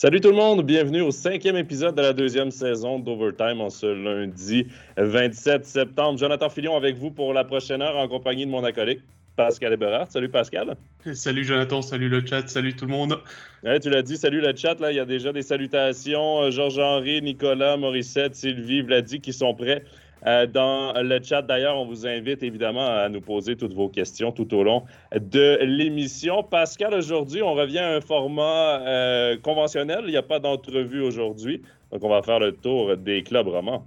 Salut tout le monde, bienvenue au 5e épisode de la 2e saison d'Overtime en ce lundi 27 septembre. Jonathan Fillon avec vous pour la prochaine heure en compagnie de mon acolyte Pascal Eberhard. Salut Pascal. Salut Jonathan, salut le chat, salut tout le monde. Ouais, tu l'as dit, salut le chat, là, il y a déjà des salutations. Georges-Henri, Nicolas, Morissette, Sylvie, Vladi qui sont prêts. Dans le chat, d'ailleurs, on vous invite évidemment à nous poser toutes vos questions tout au long de l'émission. Pascal, aujourd'hui, on revient à un format conventionnel. Il n'y a pas d'entrevue aujourd'hui. Donc, on va faire le tour des clubs romans.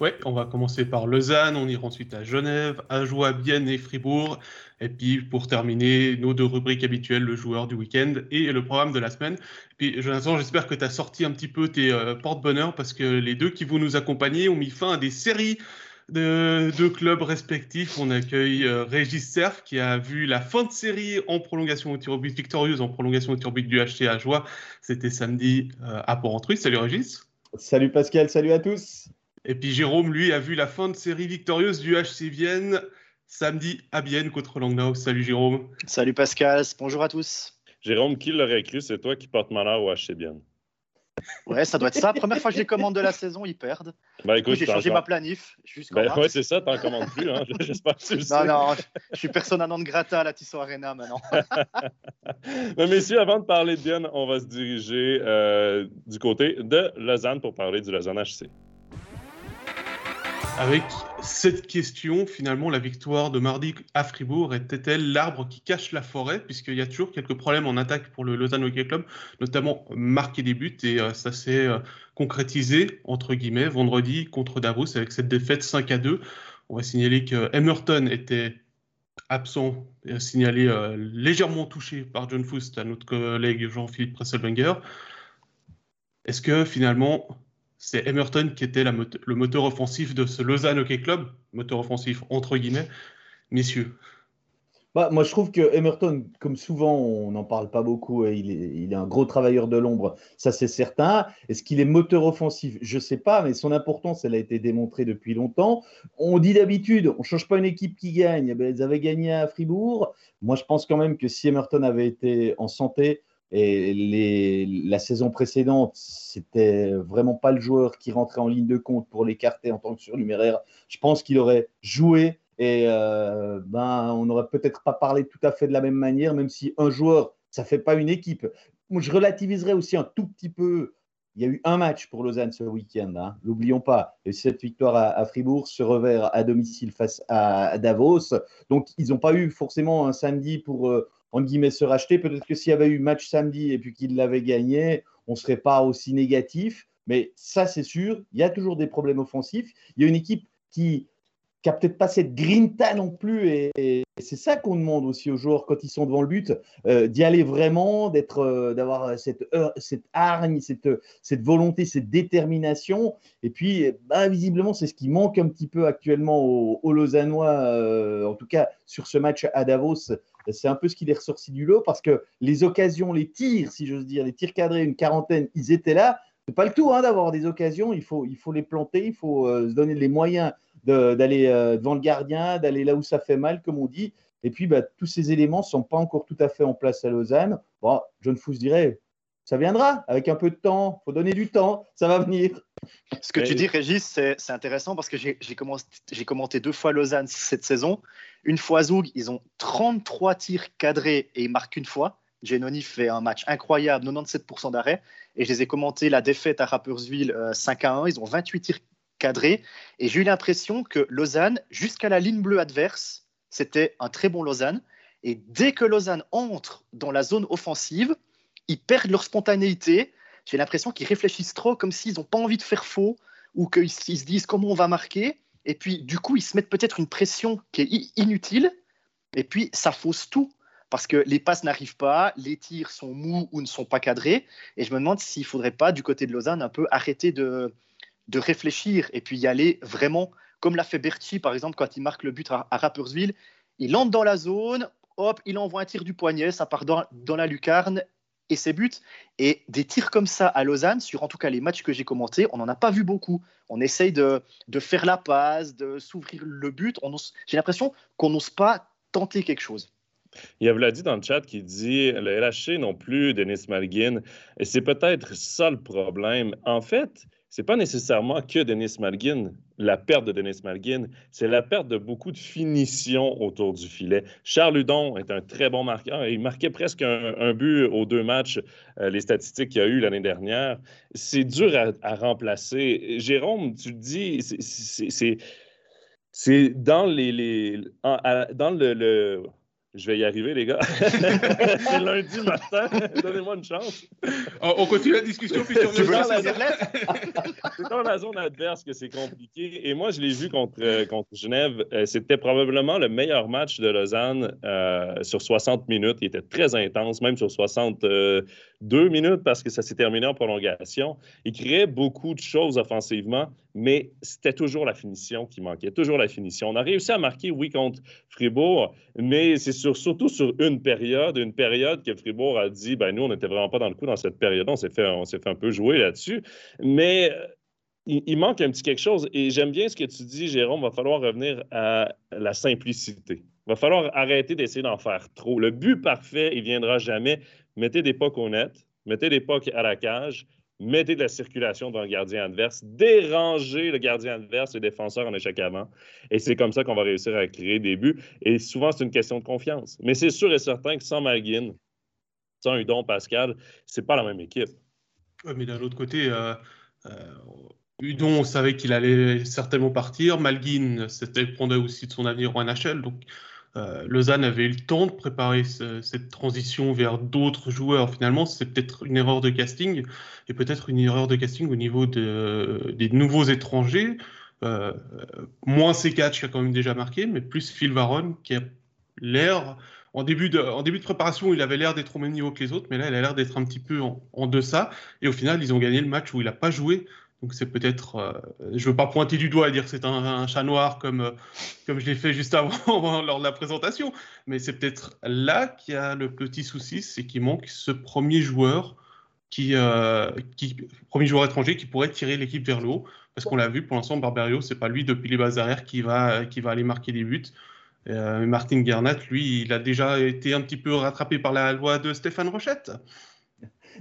Oui, on va commencer par Lausanne. On ira ensuite à Genève, Ajoie, Bienne et Fribourg. Et puis, pour terminer, nos deux rubriques habituelles, le joueur du week-end et le programme de la semaine. Et puis, Jonathan, j'espère que tu as sorti un petit peu tes porte-bonheurs parce que les deux qui vont nous accompagner ont mis fin à des séries de deux clubs respectifs. On accueille Régis Cerf qui a vu la fin de série en prolongation au tir au but, victorieuse en prolongation au tir au but du HC Ajoie. C'était samedi à Port-Entruy. Salut Régis. Salut Pascal, salut à tous. Et puis Jérôme, lui, a vu la fin de série victorieuse du HC Bienne. Samedi à Bienne contre Langnau. Salut Jérôme. Salut Pascal, bonjour à tous. Jérôme, qui l'aurait cru, c'est toi qui portes malheur au HC Bienne. Ouais, ça doit être ça. Première fois que je les commande de la saison, ils perdent. Ben, écoute, j'ai changé ma planif jusqu'en mars. Ouais, c'est ça, t'en commandes plus. Hein. J'espère que tu le sais. Non, je suis persona non grata à la Tissot Arena maintenant. Mais messieurs, avant de parler de Bienne, on va se diriger du côté de Lausanne pour parler du Lausanne-HC. Avec cette question, finalement, la victoire de mardi à Fribourg était-elle l'arbre qui cache la forêt? Puisqu'il y a toujours quelques problèmes en attaque pour le Lausanne Hockey Club, notamment marquer des buts, et ça s'est concrétisé, entre guillemets, vendredi contre Davos avec cette défaite 5-2. On va signaler que Emerton était absent, signalé légèrement touché par John Foust à notre collègue Jean-Philippe Presselwenger. Est-ce que, finalement... c'est Emerton qui était le moteur offensif de ce Lausanne Hockey Club, moteur offensif entre guillemets, messieurs. Bah, moi, je trouve que Emerton, comme souvent, on n'en parle pas beaucoup, il est un gros travailleur de l'ombre, ça c'est certain. Est-ce qu'il est moteur offensif? Je ne sais pas, mais son importance, elle a été démontrée depuis longtemps. On dit d'habitude, on ne change pas une équipe qui gagne. Ben, ils avaient gagné à Fribourg. Moi, je pense quand même que si Emerton avait été en santé, et la saison précédente, c'était vraiment pas le joueur qui rentrait en ligne de compte pour l'écarter en tant que surnuméraire. Je pense qu'il aurait joué et on n'aurait peut-être pas parlé tout à fait de la même manière, même si un joueur, ça fait pas une équipe. Je relativiserais aussi un tout petit peu. Il y a eu un match pour Lausanne ce week-end, hein, n'oublions pas. Il y a eu cette victoire à Fribourg, ce revers à domicile face à Davos. Donc, ils n'ont pas eu forcément un samedi pour... entre guillemets, se racheter. Peut-être que s'il y avait eu match samedi et puis qu'il l'avait gagné, on ne serait pas aussi négatif. Mais ça, c'est sûr, il y a toujours des problèmes offensifs. Il y a une équipe qui n'a peut-être pas cette grinta non plus. Et c'est ça qu'on demande aussi aux joueurs quand ils sont devant le but, d'y aller vraiment, d'avoir cette hargne, cette volonté, cette détermination. Et puis, visiblement, c'est ce qui manque un petit peu actuellement aux Lausannois, en tout cas sur ce match à Davos. C'est un peu ce qui est ressorti du lot parce que les occasions, les tirs, si j'ose dire, les tirs cadrés, une quarantaine, ils étaient là. Ce n'est pas le tout hein, d'avoir des occasions, il faut les planter, il faut se donner les moyens d'aller devant le gardien, d'aller là où ça fait mal, comme on dit. Et puis, tous ces éléments ne sont pas encore tout à fait en place à Lausanne. Bon, John Foust dirait, ça viendra avec un peu de temps, il faut donner du temps, ça va venir. Ce que tu dis, Régis, c'est intéressant parce que j'ai commenté deux fois Lausanne cette saison. Une fois à Zoug, ils ont 33 tirs cadrés et ils marquent une fois. Giannoni fait un match incroyable, 97% d'arrêt. Et je les ai commentés la défaite à Rapperswil 5-1. Ils ont 28 tirs cadrés. Et j'ai eu l'impression que Lausanne, jusqu'à la ligne bleue adverse, c'était un très bon Lausanne. Et dès que Lausanne entre dans la zone offensive, ils perdent leur spontanéité. J'ai l'impression qu'ils réfléchissent trop comme s'ils n'ont pas envie de faire faux ou qu'ils se disent comment on va marquer. Et puis, du coup, ils se mettent peut-être une pression qui est inutile. Et puis, ça fausse tout parce que les passes n'arrivent pas, les tirs sont mous ou ne sont pas cadrés. Et je me demande s'il ne faudrait pas, du côté de Lausanne, un peu arrêter de réfléchir et puis y aller vraiment, comme l'a fait Berti, par exemple, quand il marque le but à Rapperswil. Il entre dans la zone, hop, il envoie un tir du poignet, ça part dans la lucarne. Et ses buts, et des tirs comme ça à Lausanne, sur en tout cas les matchs que j'ai commentés, on n'en a pas vu beaucoup. On essaye de faire la passe, de s'ouvrir le but. J'ai l'impression qu'on n'ose pas tenter quelque chose. Il y a Vladi dans le chat qui dit « Le LHC non plus, Denis Malgin. » Et c'est peut-être ça le problème. En fait, c'est pas nécessairement que Denis Malgin, la perte de Denis Malgin, c'est la perte de beaucoup de finitions autour du filet. Charles Hudon est un très bon marqueur. Il marquait presque un but aux deux matchs, les statistiques qu'il y a eu l'année dernière. C'est dur à remplacer. Jérôme, tu le dis, c'est dans le Je vais y arriver, les gars. C'est lundi matin. Donnez-moi une chance. On continue la discussion. Puis on c'est dans la zone adverse que c'est compliqué. Et moi, je l'ai vu contre Genève. C'était probablement le meilleur match de Lausanne sur 60 minutes. Il était très intense, même sur 62 minutes, parce que ça s'est terminé en prolongation. Il créait beaucoup de choses offensivement, mais c'était toujours la finition qui manquait. Toujours la finition. On a réussi à marquer, oui, contre Fribourg, mais c'est surtout sur une période que Fribourg a dit, ben nous, on n'était vraiment pas dans le coup dans cette période-là, on s'est fait un peu jouer là-dessus, mais il manque un petit quelque chose, et j'aime bien ce que tu dis, Jérôme, va falloir revenir à la simplicité. Va falloir arrêter d'essayer d'en faire trop. Le but parfait, il ne viendra jamais. Mettez des pucks au net, mettez des pucks à la cage, mettez de la circulation dans le gardien adverse, dérangez le gardien adverse, les défenseurs en échec avant. Et c'est comme ça qu'on va réussir à créer des buts. Et souvent, c'est une question de confiance. Mais c'est sûr et certain que sans Malgin, sans Hudon, Pascal, c'est pas la même équipe. Oui, mais d'un autre côté, Hudon, on savait qu'il allait certainement partir. Malgin, c'était prendre aussi de son avenir en NHL. Donc, Lausanne avait eu le temps de préparer cette transition vers d'autres joueurs. Finalement, c'est peut-être une erreur de casting, et peut-être une erreur de casting au niveau des nouveaux étrangers. Moins C4 qui a quand même déjà marqué, mais plus Phil Varone qui a l'air, en début de préparation, il avait l'air d'être au même niveau que les autres, mais là, il a l'air d'être un petit peu en deçà. Et au final, ils ont gagné le match où il n'a pas joué. Donc c'est peut-être, je ne veux pas pointer du doigt et dire que c'est un chat noir comme je l'ai fait juste avant lors de la présentation, mais c'est peut-être là qu'il y a le petit souci, c'est qu'il manque ce premier joueur, premier joueur étranger qui pourrait tirer l'équipe vers le haut, parce qu'on l'a vu pour l'instant, Barberio, c'est pas lui depuis les bases arrières qui va aller marquer des buts. Martin Garnat, lui, il a déjà été un petit peu rattrapé par la loi de Stéphane Rochette.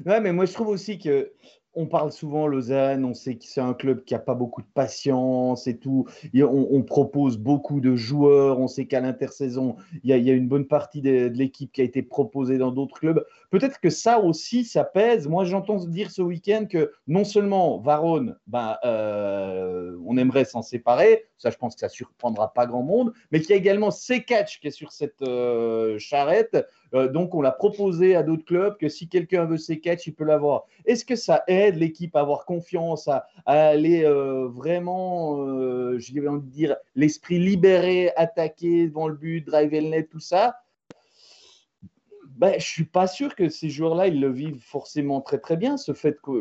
Ouais, mais moi je trouve aussi que on parle souvent Lausanne, on sait que c'est un club qui n'a pas beaucoup de patience et tout. Et on propose beaucoup de joueurs, on sait qu'à l'intersaison, il y a une bonne partie de l'équipe qui a été proposée dans d'autres clubs. Peut-être que ça aussi, ça pèse. Moi, j'entends dire ce week-end que non seulement Varone, on aimerait s'en séparer, ça je pense que ça ne surprendra pas grand monde, mais qu'il y a également Sekatch qui est sur cette charrette. Donc, on l'a proposé à d'autres clubs que si quelqu'un veut Sekatch, il peut l'avoir. Est-ce que ça aide l'équipe à avoir confiance, à aller vraiment, j'ai envie de dire, l'esprit libéré, attaquer devant le but, driver le net, tout ça? Ben, je ne suis pas sûr que ces joueurs-là, ils le vivent forcément très, très bien.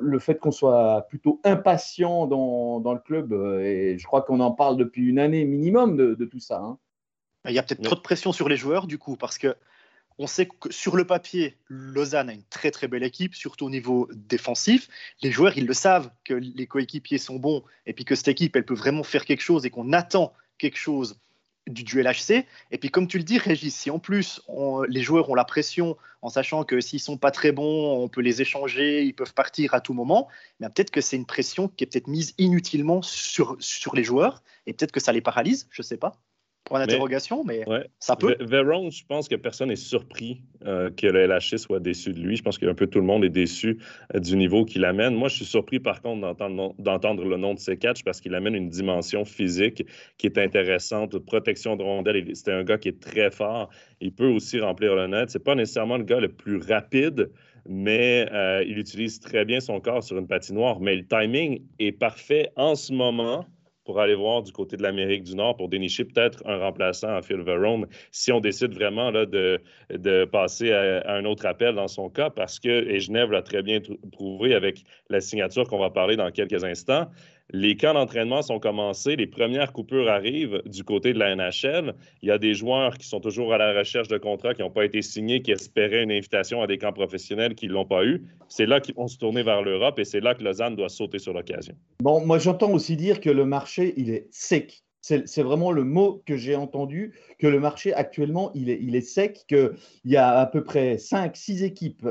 Le fait qu'on soit plutôt impatient dans le club, et je crois qu'on en parle depuis une année minimum de tout ça. Hein. Il y a peut-être trop de pression sur les joueurs, du coup, parce que on sait que sur le papier, Lausanne a une très très belle équipe, surtout au niveau défensif. Les joueurs, ils le savent que les coéquipiers sont bons et puis que cette équipe, elle peut vraiment faire quelque chose et qu'on attend quelque chose du LHC. Et puis comme tu le dis, Régis, si en plus les joueurs ont la pression en sachant que s'ils ne sont pas très bons, on peut les échanger, ils peuvent partir à tout moment, mais peut-être que c'est une pression qui est peut-être mise inutilement sur les joueurs et peut-être que ça les paralyse, je ne sais pas. Pour l'interrogation, mais ouais. Ça peut. Verone, je pense que personne n'est surpris que le LHC soit déçu de lui. Je pense qu'un peu tout le monde est déçu du niveau qu'il amène. Moi, je suis surpris, par contre, d'entendre le nom de Sekatch parce qu'il amène une dimension physique qui est intéressante, protection de rondelle. C'est un gars qui est très fort. Il peut aussi remplir le net. Ce n'est pas nécessairement le gars le plus rapide, mais il utilise très bien son corps sur une patinoire. Mais le timing est parfait en ce moment pour aller voir du côté de l'Amérique du Nord, pour dénicher peut-être un remplaçant à Phil Varone, si on décide vraiment là, de passer à un autre appel dans son cas, parce que, et Genève l'a très bien prouvé avec la signature qu'on va parler dans quelques instants, les camps d'entraînement sont commencés, les premières coupures arrivent du côté de la NHL. Il y a des joueurs qui sont toujours à la recherche de contrats, qui n'ont pas été signés, qui espéraient une invitation à des camps professionnels, qui ne l'ont pas eu. C'est là qu'ils vont se tourner vers l'Europe et c'est là que Lausanne doit sauter sur l'occasion. Bon, moi j'entends aussi dire que le marché, il est sec. C'est vraiment le mot que j'ai entendu, que le marché actuellement, il est sec, qu'il y a à peu près 5-6 équipes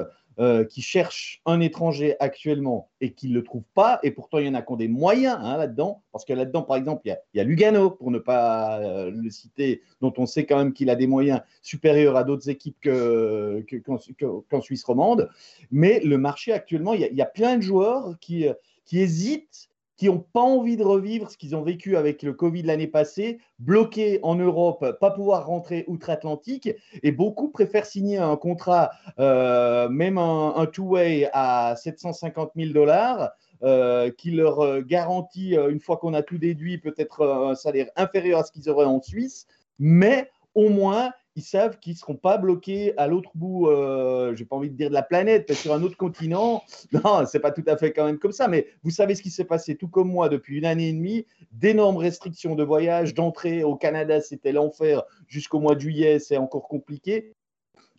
qui cherchent un étranger actuellement et qui ne le trouvent pas. Et pourtant, il y en a qui ont des moyens là-dedans. Parce que là-dedans, par exemple, il y a Lugano, pour ne pas le citer, dont on sait quand même qu'il a des moyens supérieurs à d'autres équipes qu'en Suisse romande. Mais le marché actuellement, il y a plein de joueurs qui hésitent, qui n'ont pas envie de revivre ce qu'ils ont vécu avec le Covid l'année passée, bloqués en Europe, pas pouvoir rentrer outre-Atlantique, et beaucoup préfèrent signer un contrat, même un two-way à $750,000, qui leur garantit, une fois qu'on a tout déduit, peut-être un salaire inférieur à ce qu'ils auraient en Suisse, mais au moins, ils savent qu'ils ne seront pas bloqués à l'autre bout, je n'ai pas envie de dire de la planète, mais sur un autre continent. Non, ce n'est pas tout à fait quand même comme ça, mais vous savez ce qui s'est passé, tout comme moi, depuis une année et demie, d'énormes restrictions de voyage, d'entrée au Canada, c'était l'enfer, jusqu'au mois de juillet, c'est encore compliqué.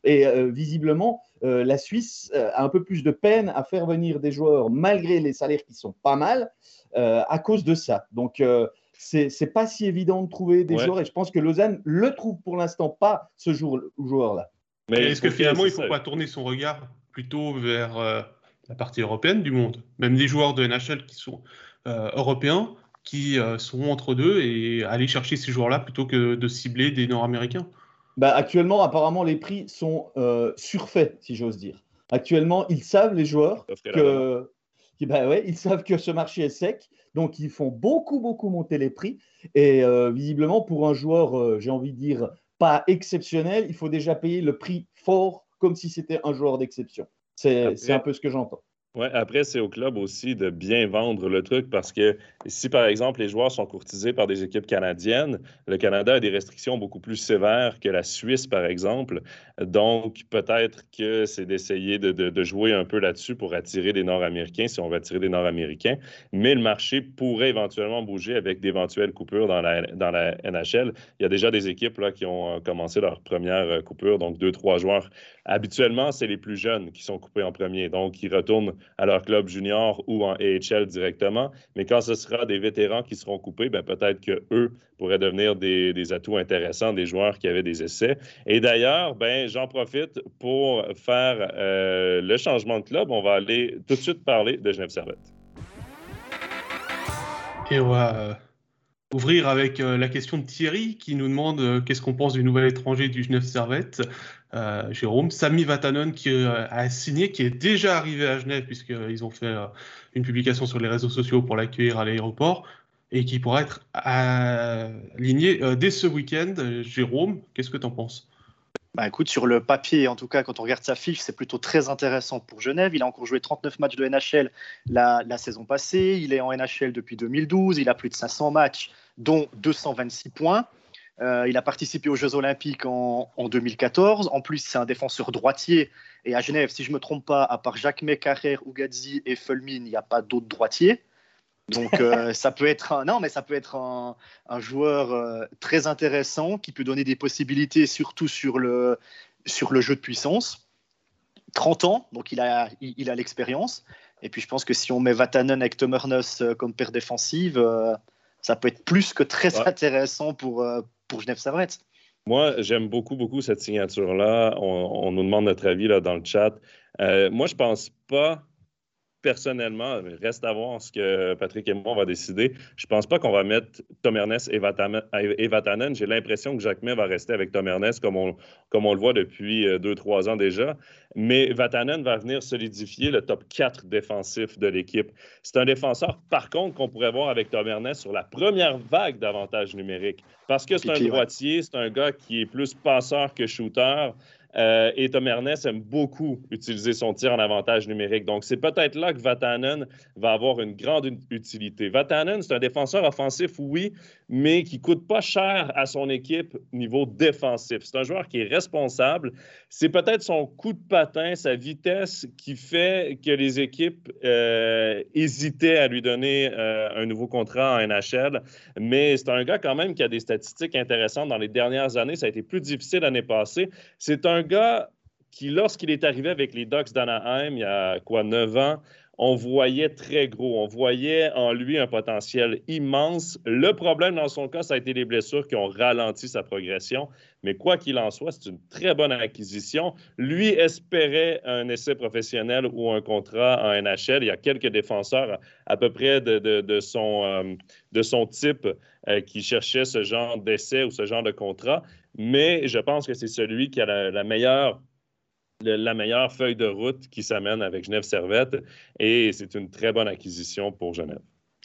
Et visiblement, la Suisse a un peu plus de peine à faire venir des joueurs, malgré les salaires qui sont pas mal, à cause de ça. Donc, c'est pas si évident de trouver des joueurs, et je pense que Lausanne le trouve pour l'instant pas, ce joueur-là. Mais est-ce que finalement, il ne faut pas tourner son regard plutôt vers la partie européenne du monde? Même des joueurs de NHL qui sont européens, qui sont entre deux, et aller chercher ces joueurs-là plutôt que de cibler des Nord-Américains. Bah, actuellement, apparemment, les prix sont surfaits, si j'ose dire. Actuellement, ils savent, les joueurs, ils savent que ce marché est sec. Donc, ils font beaucoup monter les prix. Et visiblement, pour un joueur, j'ai envie de dire, pas exceptionnel, il faut déjà payer le prix fort comme si c'était un joueur d'exception. C'est un peu ce que j'entends. Ouais, après, c'est au club aussi de bien vendre le truc parce que si, par exemple, les joueurs sont courtisés par des équipes canadiennes, le Canada a des restrictions beaucoup plus sévères que la Suisse, par exemple. Donc, peut-être que c'est d'essayer de jouer un peu là-dessus pour attirer des Nord-Américains, si on veut attirer des Nord-Américains. Mais le marché pourrait éventuellement bouger avec d'éventuelles coupures dans la NHL. Il y a déjà des équipes là, qui ont commencé leur première coupure, donc 2-3 joueurs. Habituellement, c'est les plus jeunes qui sont coupés en premier, donc ils retournent à leur club junior ou en AHL directement. Mais quand ce sera des vétérans qui seront coupés, ben peut-être qu'eux pourraient devenir des atouts intéressants, des joueurs qui avaient des essais. Et d'ailleurs, ben, j'en profite pour faire le changement de club. On va aller tout de suite parler de Genève-Servette. Et on va ouvrir avec la question de Thierry qui nous demande qu'est-ce qu'on pense du nouvel étranger du Genève-Servette. Jérôme, Sami Vatanen qui a signé, qui est déjà arrivé à Genève puisqu'ils ont fait une publication sur les réseaux sociaux pour l'accueillir à l'aéroport et qui pourra être aligné dès ce week-end. Jérôme, qu'est-ce que tu en penses? Bah écoute, sur le papier, en tout cas, quand on regarde sa fiche, c'est plutôt très intéressant pour Genève. Il a encore joué 39 matchs de NHL la saison passée. Il est en NHL depuis 2012. Il a plus de 500 matchs, dont 226 points. Il a participé aux Jeux Olympiques en 2014. En plus, c'est un défenseur droitier. Et à Genève, si je ne me trompe pas, à part Jacquemet, Carrère, Ougazi et Vermine, il n'y a pas d'autres droitiers. Donc, ça peut être un joueur très intéressant qui peut donner des possibilités, surtout sur le jeu de puissance. 30 ans, donc il a l'expérience. Et puis, je pense que si on met Vatanen avec Tömmernes comme paire défensive, ça peut être plus que très intéressant pour Genève-Servette. Moi, j'aime beaucoup cette signature-là. On nous demande notre avis là, dans le chat. Moi, je ne pense pas... Personnellement, reste à voir ce que Patrick et moi, on va décider. Je ne pense pas qu'on va mettre Tömmernes et Vatanen. J'ai l'impression que Jacquemet va rester avec Tömmernes comme on le voit depuis 2-3 ans déjà. Mais Vatanen va venir solidifier le top 4 défensif de l'équipe. C'est un défenseur, par contre, qu'on pourrait voir avec Tömmernes sur la première vague d'avantages numériques. Parce que c'est un droitier, c'est un gars qui est plus passeur que shooter. Et Tömmernes aime beaucoup utiliser son tir en avantage numérique. Donc, c'est peut-être là que Vatanen va avoir une grande utilité. Vatanen, c'est un défenseur offensif, oui, mais qui ne coûte pas cher à son équipe niveau défensif. C'est un joueur qui est responsable. C'est peut-être son coup de patin, sa vitesse qui fait que les équipes hésitaient à lui donner un nouveau contrat en NHL. Mais c'est un gars quand même qui a des statistiques intéressantes dans les dernières années. Ça a été plus difficile l'année passée. C'est un gars qui, lorsqu'il est arrivé avec les Ducks d'Anaheim, il y a 9 ans, on voyait très gros. On voyait en lui un potentiel immense. Le problème dans son cas, ça a été les blessures qui ont ralenti sa progression. Mais quoi qu'il en soit, c'est une très bonne acquisition. Lui espérait un essai professionnel ou un contrat en NHL. Il y a quelques défenseurs à peu près de son type qui cherchaient ce genre d'essai ou ce genre de contrat. Mais je pense que c'est celui qui a la meilleure feuille de route qui s'amène avec Genève-Servette. Et c'est une très bonne acquisition pour Genève.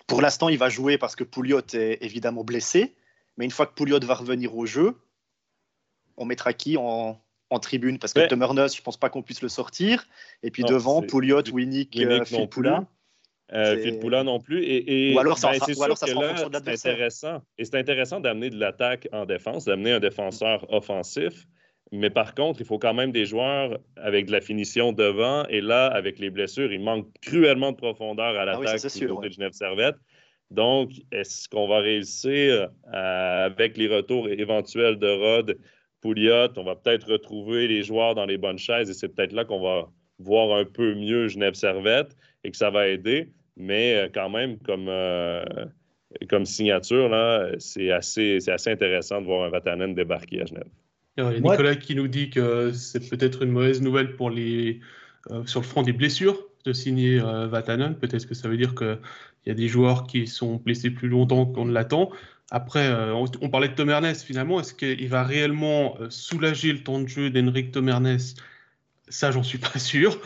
Pour l'instant, il va jouer parce que Pouliot est évidemment blessé. Mais une fois que Pouliot va revenir au jeu, on mettra qui en tribune? Parce que Tömmernes, je ne pense pas qu'on puisse le sortir. Et puis non, devant, Pouliot, Winnick, Phil Poulin. Phil Poulin non plus. Ou alors, ça sera en fonction de l'adversaire. C'est intéressant d'amener de l'attaque en défense, d'amener un défenseur offensif. Mais par contre, il faut quand même des joueurs avec de la finition devant. Et là, avec les blessures, il manque cruellement de profondeur à l'attaque de Genève-Servette. Donc, est-ce qu'on va réussir, avec les retours éventuels de Rod Pouliot, on va peut-être retrouver les joueurs dans les bonnes chaises et c'est peut-être là qu'on va voir un peu mieux Genève-Servette et que ça va aider. Mais quand même, comme signature, là, c'est assez intéressant de voir un Vatanen débarquer à Genève. Alors, il y a Nicolas qui nous dit que c'est peut-être une mauvaise nouvelle pour sur le front des blessures de signer Vatanen. Peut-être que ça veut dire qu'il y a des joueurs qui sont blessés plus longtemps qu'on ne l'attend. Après, on parlait de Tömmernes finalement. Est-ce qu'il va réellement soulager le temps de jeu d'Henrik Tömmernes? Ça, j'en suis pas sûr.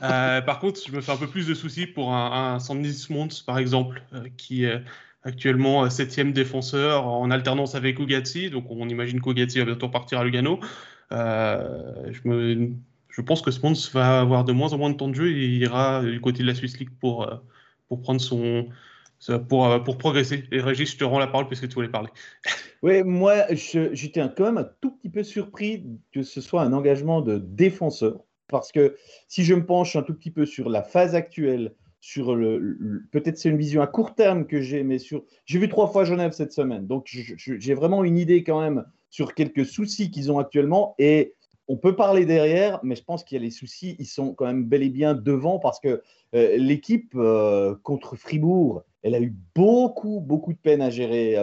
Par contre, je me fais un peu plus de soucis pour un Sandis Monts, par exemple, qui est actuellement 7e défenseur en alternance avec Ougazi. Donc, on imagine qu'Ougazi va bientôt partir à Lugano. Je pense que Monts va avoir de moins en moins de temps de jeu et il ira du côté de la Swiss League pour prendre son... Pour progresser. Et Régis, je te rends la parole puisque tu voulais parler. Oui, moi, j'étais quand même un tout petit peu surpris que ce soit un engagement de défenseur. Parce que si je me penche un tout petit peu sur la phase actuelle, sur peut-être c'est une vision à court terme que j'ai, mais j'ai vu 3 fois Genève cette semaine. Donc, j'ai vraiment une idée quand même sur quelques soucis qu'ils ont actuellement. Et on peut parler derrière, mais je pense qu'il y a les soucis, ils sont quand même bel et bien devant parce que l'équipe contre Fribourg, elle a eu beaucoup de peine à générer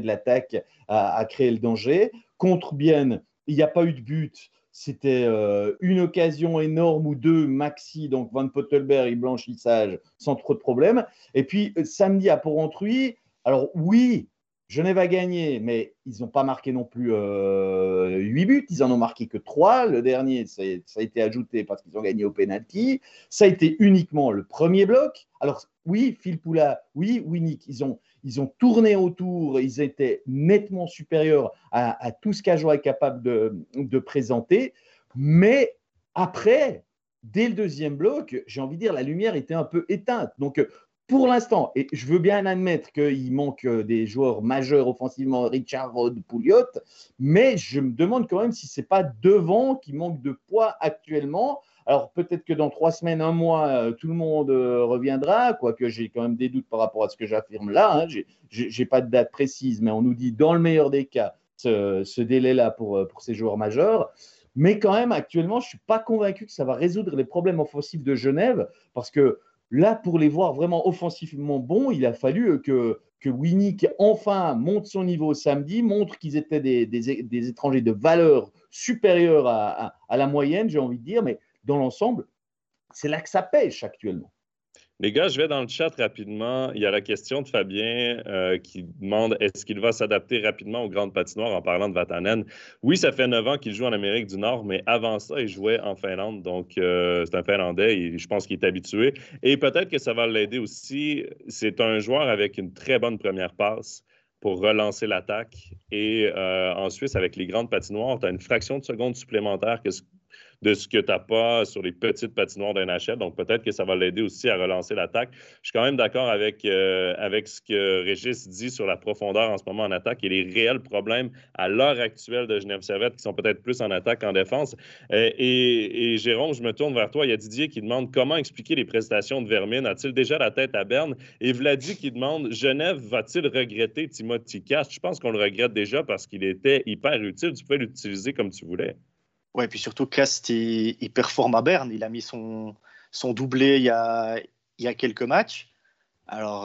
de l'attaque, à créer le danger. Contre Bienne, il n'y a pas eu de but. C'était une occasion énorme ou deux, maxi. Donc, Van Pottelberg, il blanchit sage sans trop de problèmes. Et puis, samedi à Porrentruy, alors oui, Genève a gagné, mais ils n'ont pas marqué non plus 8 buts. Ils n'en ont marqué que 3. Le dernier, ça a été ajouté parce qu'ils ont gagné au pénalty. Ça a été uniquement le premier bloc. Alors, oui, Phil Poula, oui, Winnick, ils ont tourné autour. Ils étaient nettement supérieurs à tout ce qu'Ajoie est capable de présenter. Mais après, dès le deuxième bloc, j'ai envie de dire, la lumière était un peu éteinte. Donc, pour l'instant, et je veux bien admettre qu'il manque des joueurs majeurs offensivement, Richard, Rod, Pouliot, mais je me demande quand même si ce n'est pas devant qui manque de poids actuellement. Alors peut-être que dans 3 semaines, 1 mois, tout le monde reviendra, quoique j'ai quand même des doutes par rapport à ce que j'affirme là. Je n'ai pas de date précise, mais on nous dit dans le meilleur des cas ce délai-là pour ces joueurs majeurs. Mais quand même, actuellement, je ne suis pas convaincu que ça va résoudre les problèmes offensifs de Genève parce que là, pour les voir vraiment offensivement bons, il a fallu que Winnick enfin monte son niveau samedi, montre qu'ils étaient des étrangers de valeur supérieure à la moyenne, j'ai envie de dire, mais dans l'ensemble, c'est là que ça pêche actuellement. Les gars, je vais dans le chat rapidement. Il y a la question de Fabien qui demande « Est-ce qu'il va s'adapter rapidement aux grandes patinoires en parlant de Vatanen? » Oui, ça fait 9 ans qu'il joue en Amérique du Nord, mais avant ça, il jouait en Finlande. Donc, c'est un Finlandais et je pense qu'il est habitué. Et peut-être que ça va l'aider aussi. C'est un joueur avec une très bonne première passe pour relancer l'attaque. Et en Suisse, avec les grandes patinoires, tu as une fraction de seconde supplémentaire que de ce que tu n'as pas sur les petites patinoires d'un NHL. Donc, peut-être que ça va l'aider aussi à relancer l'attaque. Je suis quand même d'accord avec ce que Régis dit sur la profondeur en ce moment en attaque et les réels problèmes à l'heure actuelle de Genève-Servette qui sont peut-être plus en attaque qu'en défense. Et Jérôme, je me tourne vers toi. Il y a Didier qui demande comment expliquer les prestations de Vermine. A-t-il déjà la tête à Berne? Et Vladi qui demande, Genève va-t-il regretter Timothy Cast? Je pense qu'on le regrette déjà parce qu'il était hyper utile. Tu pouvais l'utiliser comme tu voulais. Oui, et puis surtout, Cast, il performe à Berne. Il a mis son, son doublé il y a quelques matchs. Alors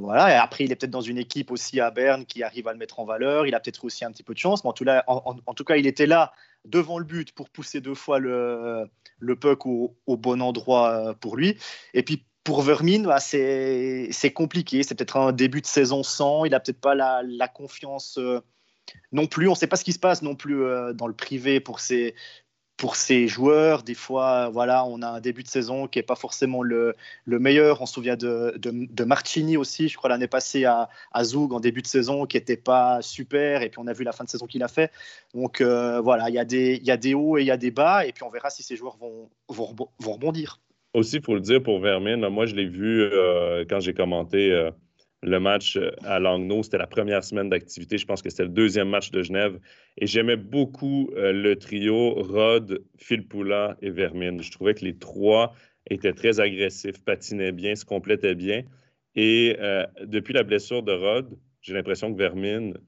voilà, et après il est peut-être dans une équipe aussi à Berne qui arrive à le mettre en valeur, il a peut-être aussi un petit peu de chance, mais en tout cas il était là devant le but pour pousser deux fois le puck au bon endroit pour lui. Et puis pour Vermine, bah, c'est compliqué, c'est peut-être un début de saison sans, il n'a peut-être pas la confiance non plus, on ne sait pas ce qui se passe non plus dans le privé pour ces joueurs. Des fois, voilà, on a un début de saison qui n'est pas forcément le meilleur. On se souvient de Marchini aussi, je crois, l'année passée à Zoug, en début de saison, qui n'était pas super. Et puis, on a vu la fin de saison qu'il a fait. Donc, voilà, il y a des hauts et il y a des bas. Et puis, on verra si ces joueurs vont rebondir. Aussi, il faut le dire, pour Vermine, moi, je l'ai vu quand j'ai commenté le match à Langnau. C'était la première semaine d'activité. Je pense que c'était le deuxième match de Genève. Et j'aimais beaucoup le trio Rod, Phil Poula et Vermine. Je trouvais que les trois étaient très agressifs, patinaient bien, se complétaient bien. Et depuis la blessure de Rod, j'ai l'impression que Vermine,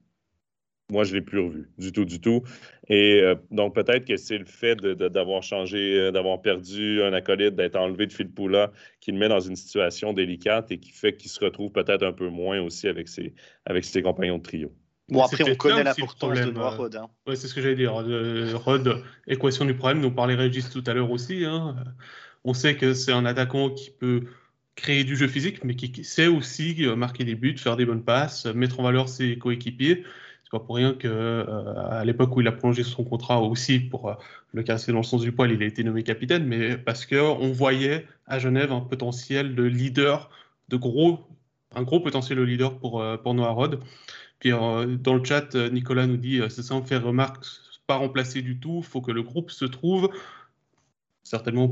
moi, je ne l'ai plus revu du tout, du tout. Et donc, peut-être que c'est le fait d'avoir changé, d'avoir perdu un acolyte, d'être enlevé de Phil Poula, qui le met dans une situation délicate et qui fait qu'il se retrouve peut-être un peu moins aussi avec ses compagnons de trio. Bon, après, on connaît l'importance de Rod. Hein. Oui, c'est ce que j'allais dire. Rod, équation du problème, nous parlait Régis tout à l'heure aussi. Hein. On sait que c'est un attaquant qui peut créer du jeu physique, mais qui sait aussi marquer des buts, faire des bonnes passes, mettre en valeur ses coéquipiers. C'est pas pour rien qu'à l'époque où il a prolongé son contrat aussi, pour le casser dans le sens du poil, il a été nommé capitaine, mais parce qu'on voyait à Genève un potentiel de leader, un gros potentiel de leader pour Noah Rod. Puis dans le chat, Nicolas nous dit c'est simple, faire remarque, pas remplacer du tout, il faut que le groupe se trouve, certainement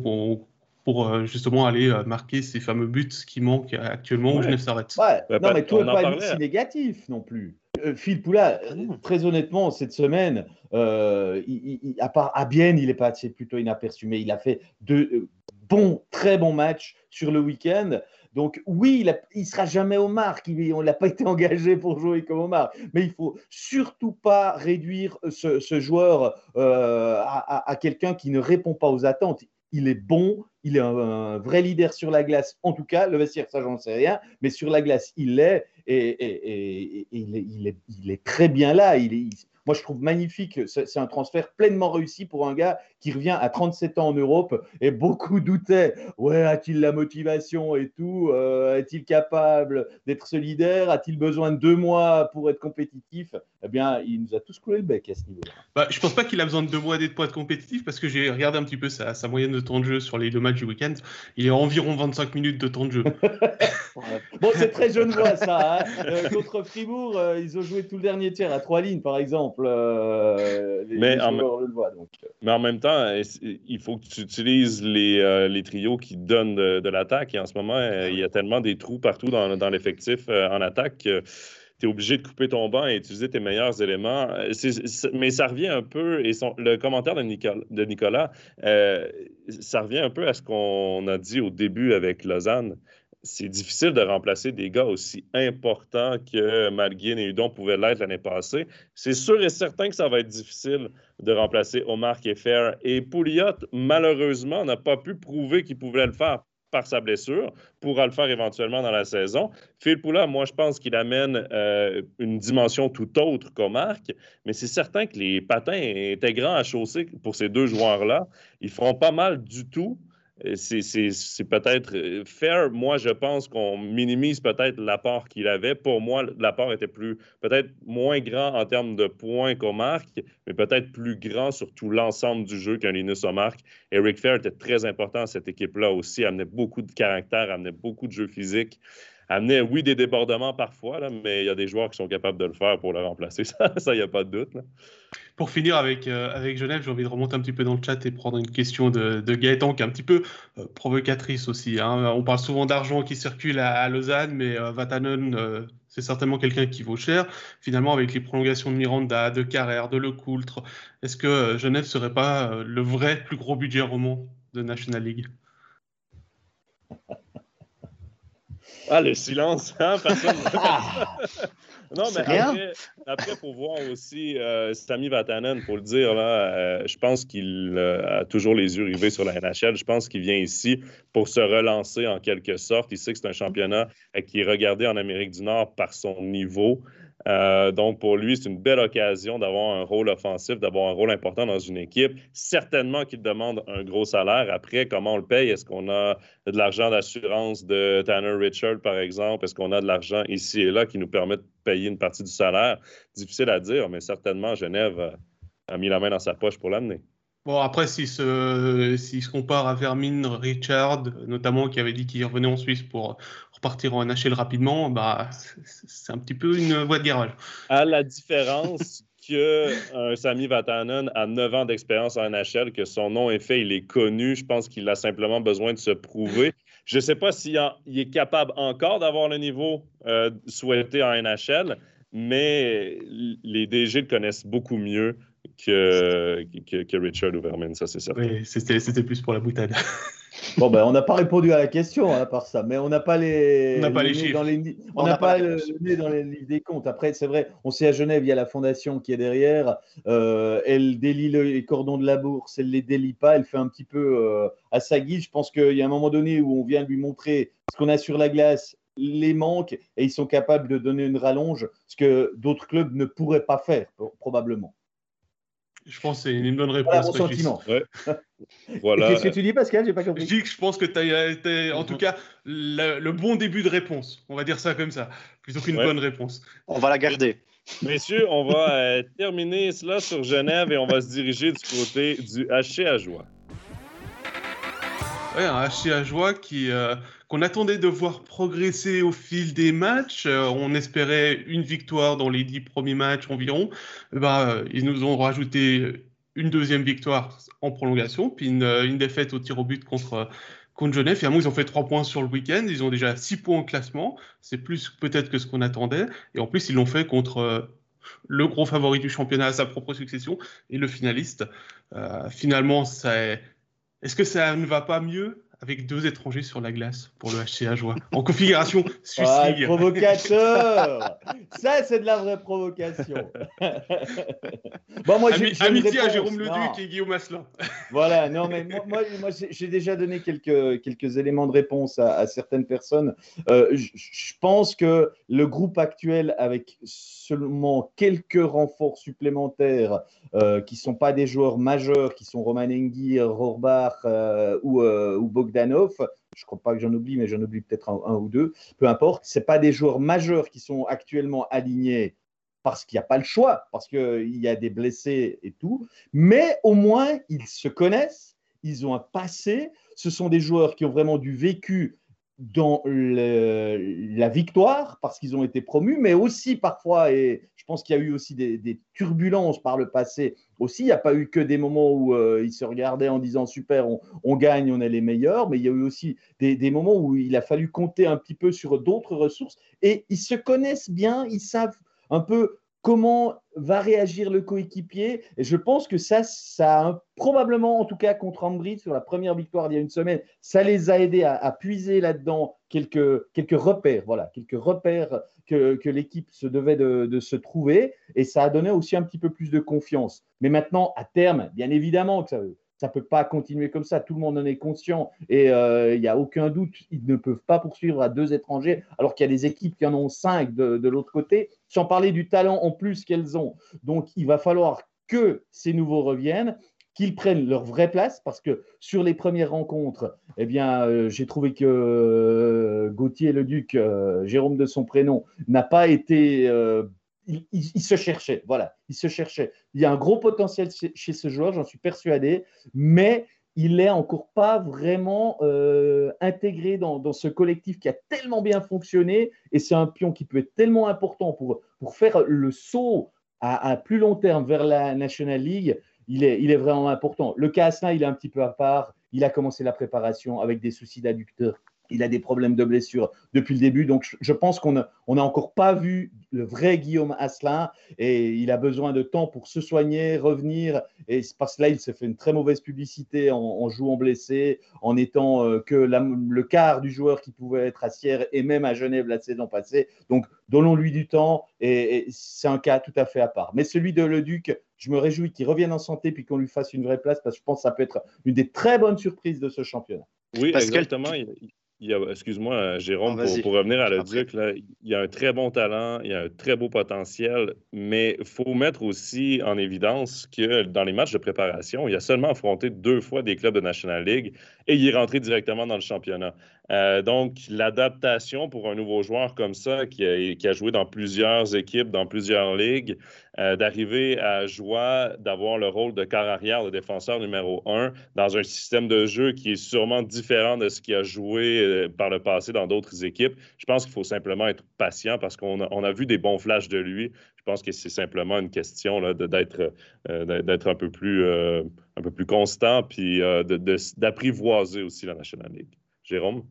pour justement aller marquer ces fameux buts qui manquent actuellement au Genève-Servette. Ouais. Non, mais tout n'est pas si négatif non plus. Phil Poula, très honnêtement, cette semaine, à part à Bienne, il est passé plutôt inaperçu, mais il a fait deux très bons matchs sur le week-end. Donc oui, il ne sera jamais aux marques, on ne l'a pas été engagé pour jouer comme aux marques, mais il ne faut surtout pas réduire ce joueur à quelqu'un qui ne répond pas aux attentes. Il est bon, il est un vrai leader sur la glace, en tout cas, le vestiaire, ça j'en sais rien, mais sur la glace, il l'est et il est très bien là. Moi, je trouve magnifique, c'est un transfert pleinement réussi pour un gars qui revient à 37 ans en Europe et beaucoup doutaient. Ouais, a-t-il la motivation et tout ? Est-il capable d'être solidaire ? A-t-il besoin de 2 mois pour être compétitif ? Eh bien, il nous a tous coulé le bec à ce niveau-là. Bah, je ne pense pas qu'il a besoin de 2 mois d'être pour être compétitif, parce que j'ai regardé un petit peu sa moyenne de temps de jeu sur les 2 matchs du week-end. Il est à environ 25 minutes de temps de jeu. Bon, c'est très genevois ça. Hein, contre Fribourg, ils ont joué tout le dernier tiers à 3 lignes, par exemple. Mais en même temps, il faut que tu utilises les trios qui donnent de l'attaque. Et en ce moment, il y a tellement des trous partout dans l'effectif en attaque que tu es obligé de couper ton banc et utiliser tes meilleurs éléments. Mais ça revient un peu, et le commentaire de Nicolas, ça revient un peu à ce qu'on a dit au début avec Lausanne. C'est difficile de remplacer des gars aussi importants que Malgin et Hudon pouvaient l'être l'année passée. C'est sûr et certain que ça va être difficile de remplacer Omar Keffer. Et Pouliot, malheureusement, n'a pas pu prouver qu'il pouvait le faire par sa blessure, pourra le faire éventuellement dans la saison. Phil Poula, moi, je pense qu'il amène une dimension tout autre qu'Omar, mais c'est certain que les patins intégrants à chausser pour ces 2 joueurs-là, ils feront pas mal du tout. C'est peut-être fair. Moi, je pense qu'on minimise peut-être l'apport qu'il avait. Pour moi, l'apport était peut-être moins grand en termes de points qu'on marque, mais peut-être plus grand sur tout l'ensemble du jeu qu'un Linus Omar. Eric Fair était très important à cette équipe-là aussi, amenait beaucoup de caractère, amenait beaucoup de jeu physique, amenait, oui, des débordements parfois, là, mais il y a des joueurs qui sont capables de le faire pour le remplacer. Ça, il n'y a pas de doute. Là. Pour finir avec Genève, j'ai envie de remonter un petit peu dans le chat et prendre une question de Gaëtan, qui est un petit peu provocatrice aussi. Hein. On parle souvent d'argent qui circule à Lausanne, mais Vatanen, c'est certainement quelqu'un qui vaut cher. Finalement, avec les prolongations de Miranda, de Carrère, de Lecoultre, est-ce que Genève ne serait pas le vrai plus gros budget roman de National League? Ah, le silence, hein, personne. Non, mais après, faut voir aussi Sami Vatanen, pour le dire, là, je pense qu'il a toujours les yeux rivés sur la NHL. Je pense qu'il vient ici pour se relancer en quelque sorte. Il sait que c'est un championnat qui est regardé en Amérique du Nord par son niveau. Donc, pour lui, c'est une belle occasion d'avoir un rôle offensif, d'avoir un rôle important dans une équipe. Certainement qu'il demande un gros salaire. Après, comment on le paye? Est-ce qu'on a de l'argent d'assurance de Tanner Richard, par exemple? Est-ce qu'on a de l'argent ici et là qui nous permet de payer une partie du salaire? Difficile à dire, mais certainement, Genève a mis la main dans sa poche pour l'amener. Bon, après, s'il se compare à Vermine, Richard, notamment, qui avait dit qu'il revenait en Suisse pour repartir en NHL rapidement, bah, c'est un petit peu une voie de garage. À la différence que Sami Vatanen a 9 ans d'expérience en NHL, que son nom est fait, il est connu. Je pense qu'il a simplement besoin de se prouver. Je ne sais pas s'il est capable encore d'avoir le niveau souhaité en NHL, mais les DG le connaissent beaucoup mieux que Richard ou Vermine, ça c'est certain. Oui, c'était plus pour la boutade. Bon, ben on n'a pas répondu à la question, hein, par ça, mais on n'a pas les chiffres. On n'a pas le nez dans les livres des comptes. Après, c'est vrai, on sait à Genève, il y a la fondation qui est derrière. Elle délie les cordons de la bourse, elle ne les délie pas, elle fait un petit peu à sa guise. Je pense qu'il y a un moment donné où on vient lui montrer ce qu'on a sur la glace, les manques, et ils sont capables de donner une rallonge, ce que d'autres clubs ne pourraient pas faire, probablement. Je pense que c'est une bonne réponse. Voilà mon sentiment. Ouais. Voilà. Qu'est-ce que tu dis, Pascal? J'ai pas compris. Je dis que je pense que tu as en tout cas le bon début de réponse. On va dire ça comme ça, plutôt qu'une bonne réponse. On va la garder. Messieurs, on va terminer cela sur Genève et on va se diriger du côté du HC Ajoie. Ouais, un HC Ajoie qu'on attendait de voir progresser au fil des matchs. On espérait une victoire dans les 10 premiers matchs environ. Ils nous ont rajouté une deuxième victoire en prolongation, puis une défaite au tir au but contre Genève. Finalement, ils ont fait 3 points sur le week-end. Ils ont déjà 6 points au classement. C'est plus peut-être que ce qu'on attendait. Et en plus, ils l'ont fait contre le gros favori du championnat à sa propre succession et le finaliste. Finalement, est-ce que ça ne va pas mieux avec 2 étrangers sur la glace pour le HC Ajoie en configuration suisse-ligue? Provocateur. Ça, c'est de la vraie provocation. Bon, moi, j'ai amitié à Jérôme Leduc et Guillaume Asselin. Voilà, non, mais moi j'ai déjà donné quelques éléments de réponse à certaines personnes. Je pense que le groupe actuel, avec seulement quelques renforts supplémentaires qui ne sont pas des joueurs majeurs, qui sont Roman Enghi, Rohrbach ou Bogdanov, je ne crois pas que j'en oublie, mais j'en oublie peut-être un ou deux, peu importe, ce ne sont pas des joueurs majeurs qui sont actuellement alignés parce qu'il n'y a pas le choix, parce qu'il y a des blessés et tout, mais au moins ils se connaissent, ils ont un passé, ce sont des joueurs qui ont vraiment du vécu dans la victoire parce qu'ils ont été promus, mais aussi parfois, et je pense qu'il y a eu aussi des turbulences par le passé aussi, il n'y a pas eu que des moments où ils se regardaient en disant super, on gagne, on est les meilleurs, mais il y a eu aussi des moments où il a fallu compter un petit peu sur d'autres ressources, et ils se connaissent bien, ils savent un peu comment va réagir le coéquipier, et je pense que ça probablement, en tout cas contre Ambry, sur la première victoire il y a une semaine, ça les a aidés à puiser là-dedans quelques repères, voilà, quelques repères que l'équipe se devait de se trouver, et ça a donné aussi un petit peu plus de confiance. Mais maintenant, à terme, bien évidemment que ça ne peut pas continuer comme ça, tout le monde en est conscient, et il n'y a aucun doute, ils ne peuvent pas poursuivre à 2 étrangers, alors qu'il y a des équipes qui en ont 5 de l'autre côté, sans parler du talent en plus qu'elles ont. Donc, il va falloir que ces nouveaux reviennent, qu'ils prennent leur vraie place, parce que sur les premières rencontres, eh bien, j'ai trouvé que Gauthier Leduc, Jérôme de son prénom, n'a pas été… Il se cherchait, voilà, il se cherchait. Il y a un gros potentiel chez ce joueur, j'en suis persuadé, mais il n'est encore pas vraiment intégré dans ce collectif qui a tellement bien fonctionné, et c'est un pion qui peut être tellement important pour faire le saut à plus long terme vers la National League. Il est vraiment important. Le cas Asselin, il est un petit peu à part, il a commencé la préparation avec des soucis d'adducteurs Il a des problèmes de blessure depuis le début. Donc, je pense qu'on n'a encore pas vu le vrai Guillaume Asselin et il a besoin de temps pour se soigner, revenir. Et parce que là, il s'est fait une très mauvaise publicité en jouant blessé, en étant que le quart du joueur qui pouvait être à Sierre et même à Genève la saison passée. Donc, donnons-lui du temps et c'est un cas tout à fait à part. Mais celui de Leduc, je me réjouis qu'il revienne en santé puis qu'on lui fasse une vraie place parce que je pense que ça peut être une des très bonnes surprises de ce championnat. Oui, Pascal, exactement. Excuse-moi, Jérôme, pour revenir à Leduc, là, il y a un très bon talent, il y a un très beau potentiel, mais il faut mettre aussi en évidence que dans les matchs de préparation, il a seulement affronté 2 fois des clubs de National League et il est rentré directement dans le championnat. Donc, l'adaptation pour un nouveau joueur comme ça, qui a joué dans plusieurs équipes, dans plusieurs ligues, d'arriver à Ajoie, d'avoir le rôle de quart arrière, de défenseur numéro 1, dans un système de jeu qui est sûrement différent de ce qu'il a joué par le passé dans d'autres équipes. Je pense qu'il faut simplement être patient parce qu'on a vu des bons flashs de lui. Je pense que c'est simplement une question là, d'être un peu plus constant puis d'apprivoiser aussi la National League. Jérôme?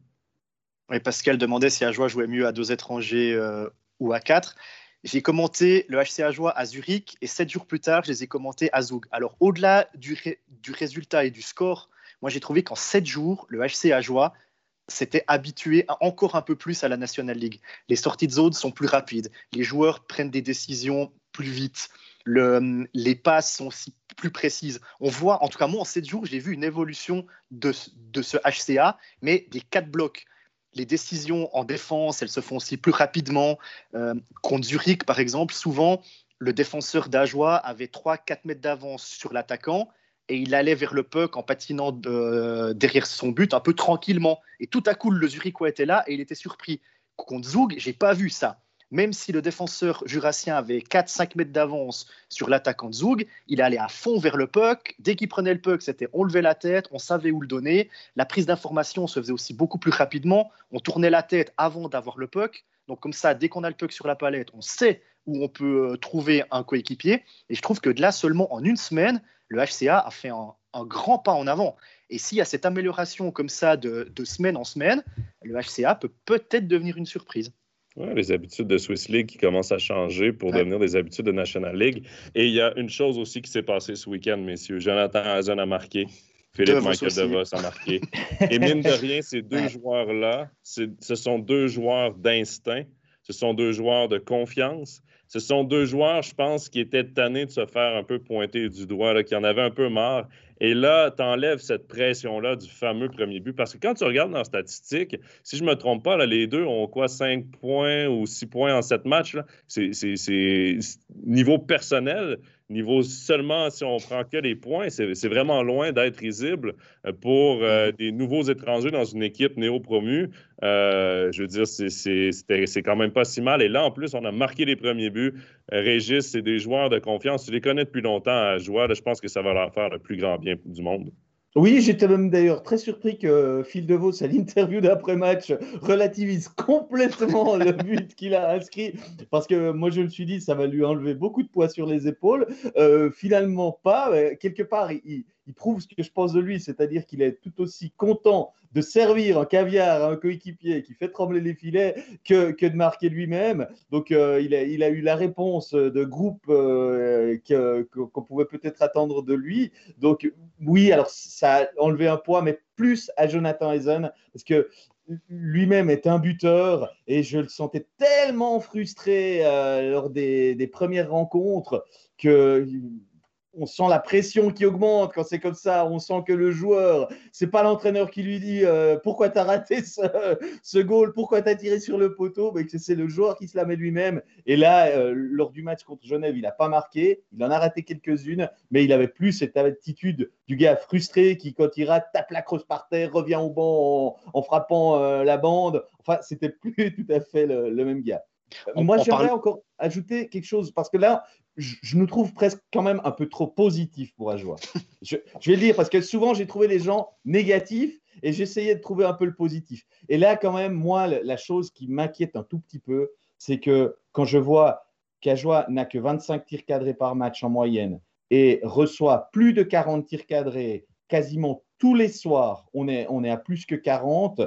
Oui, Pascal demandait si Ajoie jouait mieux à 2 étrangers ou à 4. J'ai commenté le HC Ajoie à Zurich et 7 jours plus tard, je les ai commentés à Zug. Alors, au-delà du résultat et du score, moi, j'ai trouvé qu'en 7 jours, le HC Ajoie s'était habitué encore un peu plus à la National League. Les sorties de zone sont plus rapides, les joueurs prennent des décisions plus vite, les passes sont aussi plus précises. On voit, en tout cas moi en 7 jours, j'ai vu une évolution de ce HCA, mais des 4 blocs. Les décisions en défense, elles se font aussi plus rapidement. Contre Zurich, par exemple, souvent, le défenseur d'Ajoie avait 3-4 mètres d'avance sur l'attaquant, et il allait vers le puck en patinant derrière son but, un peu tranquillement. Et tout à coup, le Zurichois était là et il était surpris. Contre Zug, je n'ai pas vu ça. Même si le défenseur jurassien avait 4-5 mètres d'avance sur l'attaquant de Zug, il allait à fond vers le puck. Dès qu'il prenait le puck, c'était on levait la tête, on savait où le donner. La prise d'information se faisait aussi beaucoup plus rapidement. On tournait la tête avant d'avoir le puck. Donc comme ça, dès qu'on a le puck sur la palette, on sait où on peut trouver un coéquipier. Et je trouve que de là seulement en une semaine, le HCA a fait un grand pas en avant. Et s'il y a cette amélioration comme ça de semaine en semaine, le HCA peut peut-être devenir une surprise. Ouais, les habitudes de Swiss League qui commencent à changer pour devenir des habitudes de National League. Et il y a une chose aussi qui s'est passée ce week-end, messieurs. Jonathan Hazen a marqué. Philippe Michael Devos a marqué. Et mine de rien, ces deux joueurs-là, ce sont 2 joueurs d'instinct. Ce sont 2 joueurs de confiance. Ce sont 2 joueurs, je pense, qui étaient tannés de se faire un peu pointer du doigt, là, qui en avaient un peu marre. Et là, tu enlèves cette pression-là du fameux premier but. Parce que quand tu regardes dans les statistiques, si je ne me trompe pas, là, les deux ont quoi, 5 points ou 6 points en 7 matchs. Là. C'est niveau personnel, niveau seulement si on prend que les points, c'est vraiment loin d'être risible pour des nouveaux étrangers dans une équipe néo-promue. Je veux dire, c'est quand même pas si mal. Et là, en plus, on a marqué les premiers buts. Régis, c'est des joueurs de confiance. Tu les connais depuis longtemps à jouer. Je pense que ça va leur faire le plus grand bien du monde. Oui, j'étais même d'ailleurs très surpris que Phil Devos, à l'interview d'après-match, relativise complètement le but qu'il a inscrit. Parce que moi, je me suis dit, ça va lui enlever beaucoup de poids sur les épaules. Finalement, pas. Quelque part, il prouve ce que je pense de lui, c'est-à-dire qu'il est tout aussi content de servir un caviar à un coéquipier qui fait trembler les filets que de marquer lui-même. Donc, il a eu la réponse de groupe qu'on pouvait peut-être attendre de lui. Donc, oui, alors ça a enlevé un poids, mais plus à Jonathan Hazen, parce que lui-même est un buteur et je le sentais tellement frustré lors des premières rencontres que... On sent la pression qui augmente quand c'est comme ça. On sent que le joueur, ce n'est pas l'entraîneur qui lui dit « Pourquoi tu as raté ce goal? Pourquoi tu as tiré sur le poteau ?» Mais c'est le joueur qui se la met lui-même. Et là, lors du match contre Genève, il n'a pas marqué. Il en a raté quelques-unes, mais il n'avait plus cette attitude du gars frustré qui, quand il rate, tape la crosse par terre, revient au banc en frappant la bande. Enfin, ce n'était plus tout à fait le même gars. Moi, j'aimerais encore ajouter quelque chose parce que là, je nous trouve presque quand même un peu trop positifs pour Ajoie. Je vais le dire parce que souvent, j'ai trouvé les gens négatifs et j'essayais de trouver un peu le positif. Et là, quand même, moi, la chose qui m'inquiète un tout petit peu, c'est que quand je vois qu'Ajoie n'a que 25 tirs cadrés par match en moyenne et reçoit plus de 40 tirs cadrés quasiment tous les soirs, on est à plus que 40.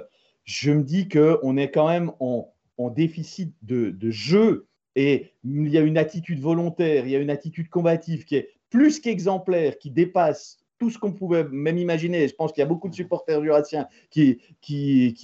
je me dis qu'on est quand même en déficit de jeu, et il y a une attitude volontaire, il y a une attitude combative qui est plus qu'exemplaire, qui dépasse tout ce qu'on pouvait même imaginer. Je pense qu'il y a beaucoup de supporters jurassiens qui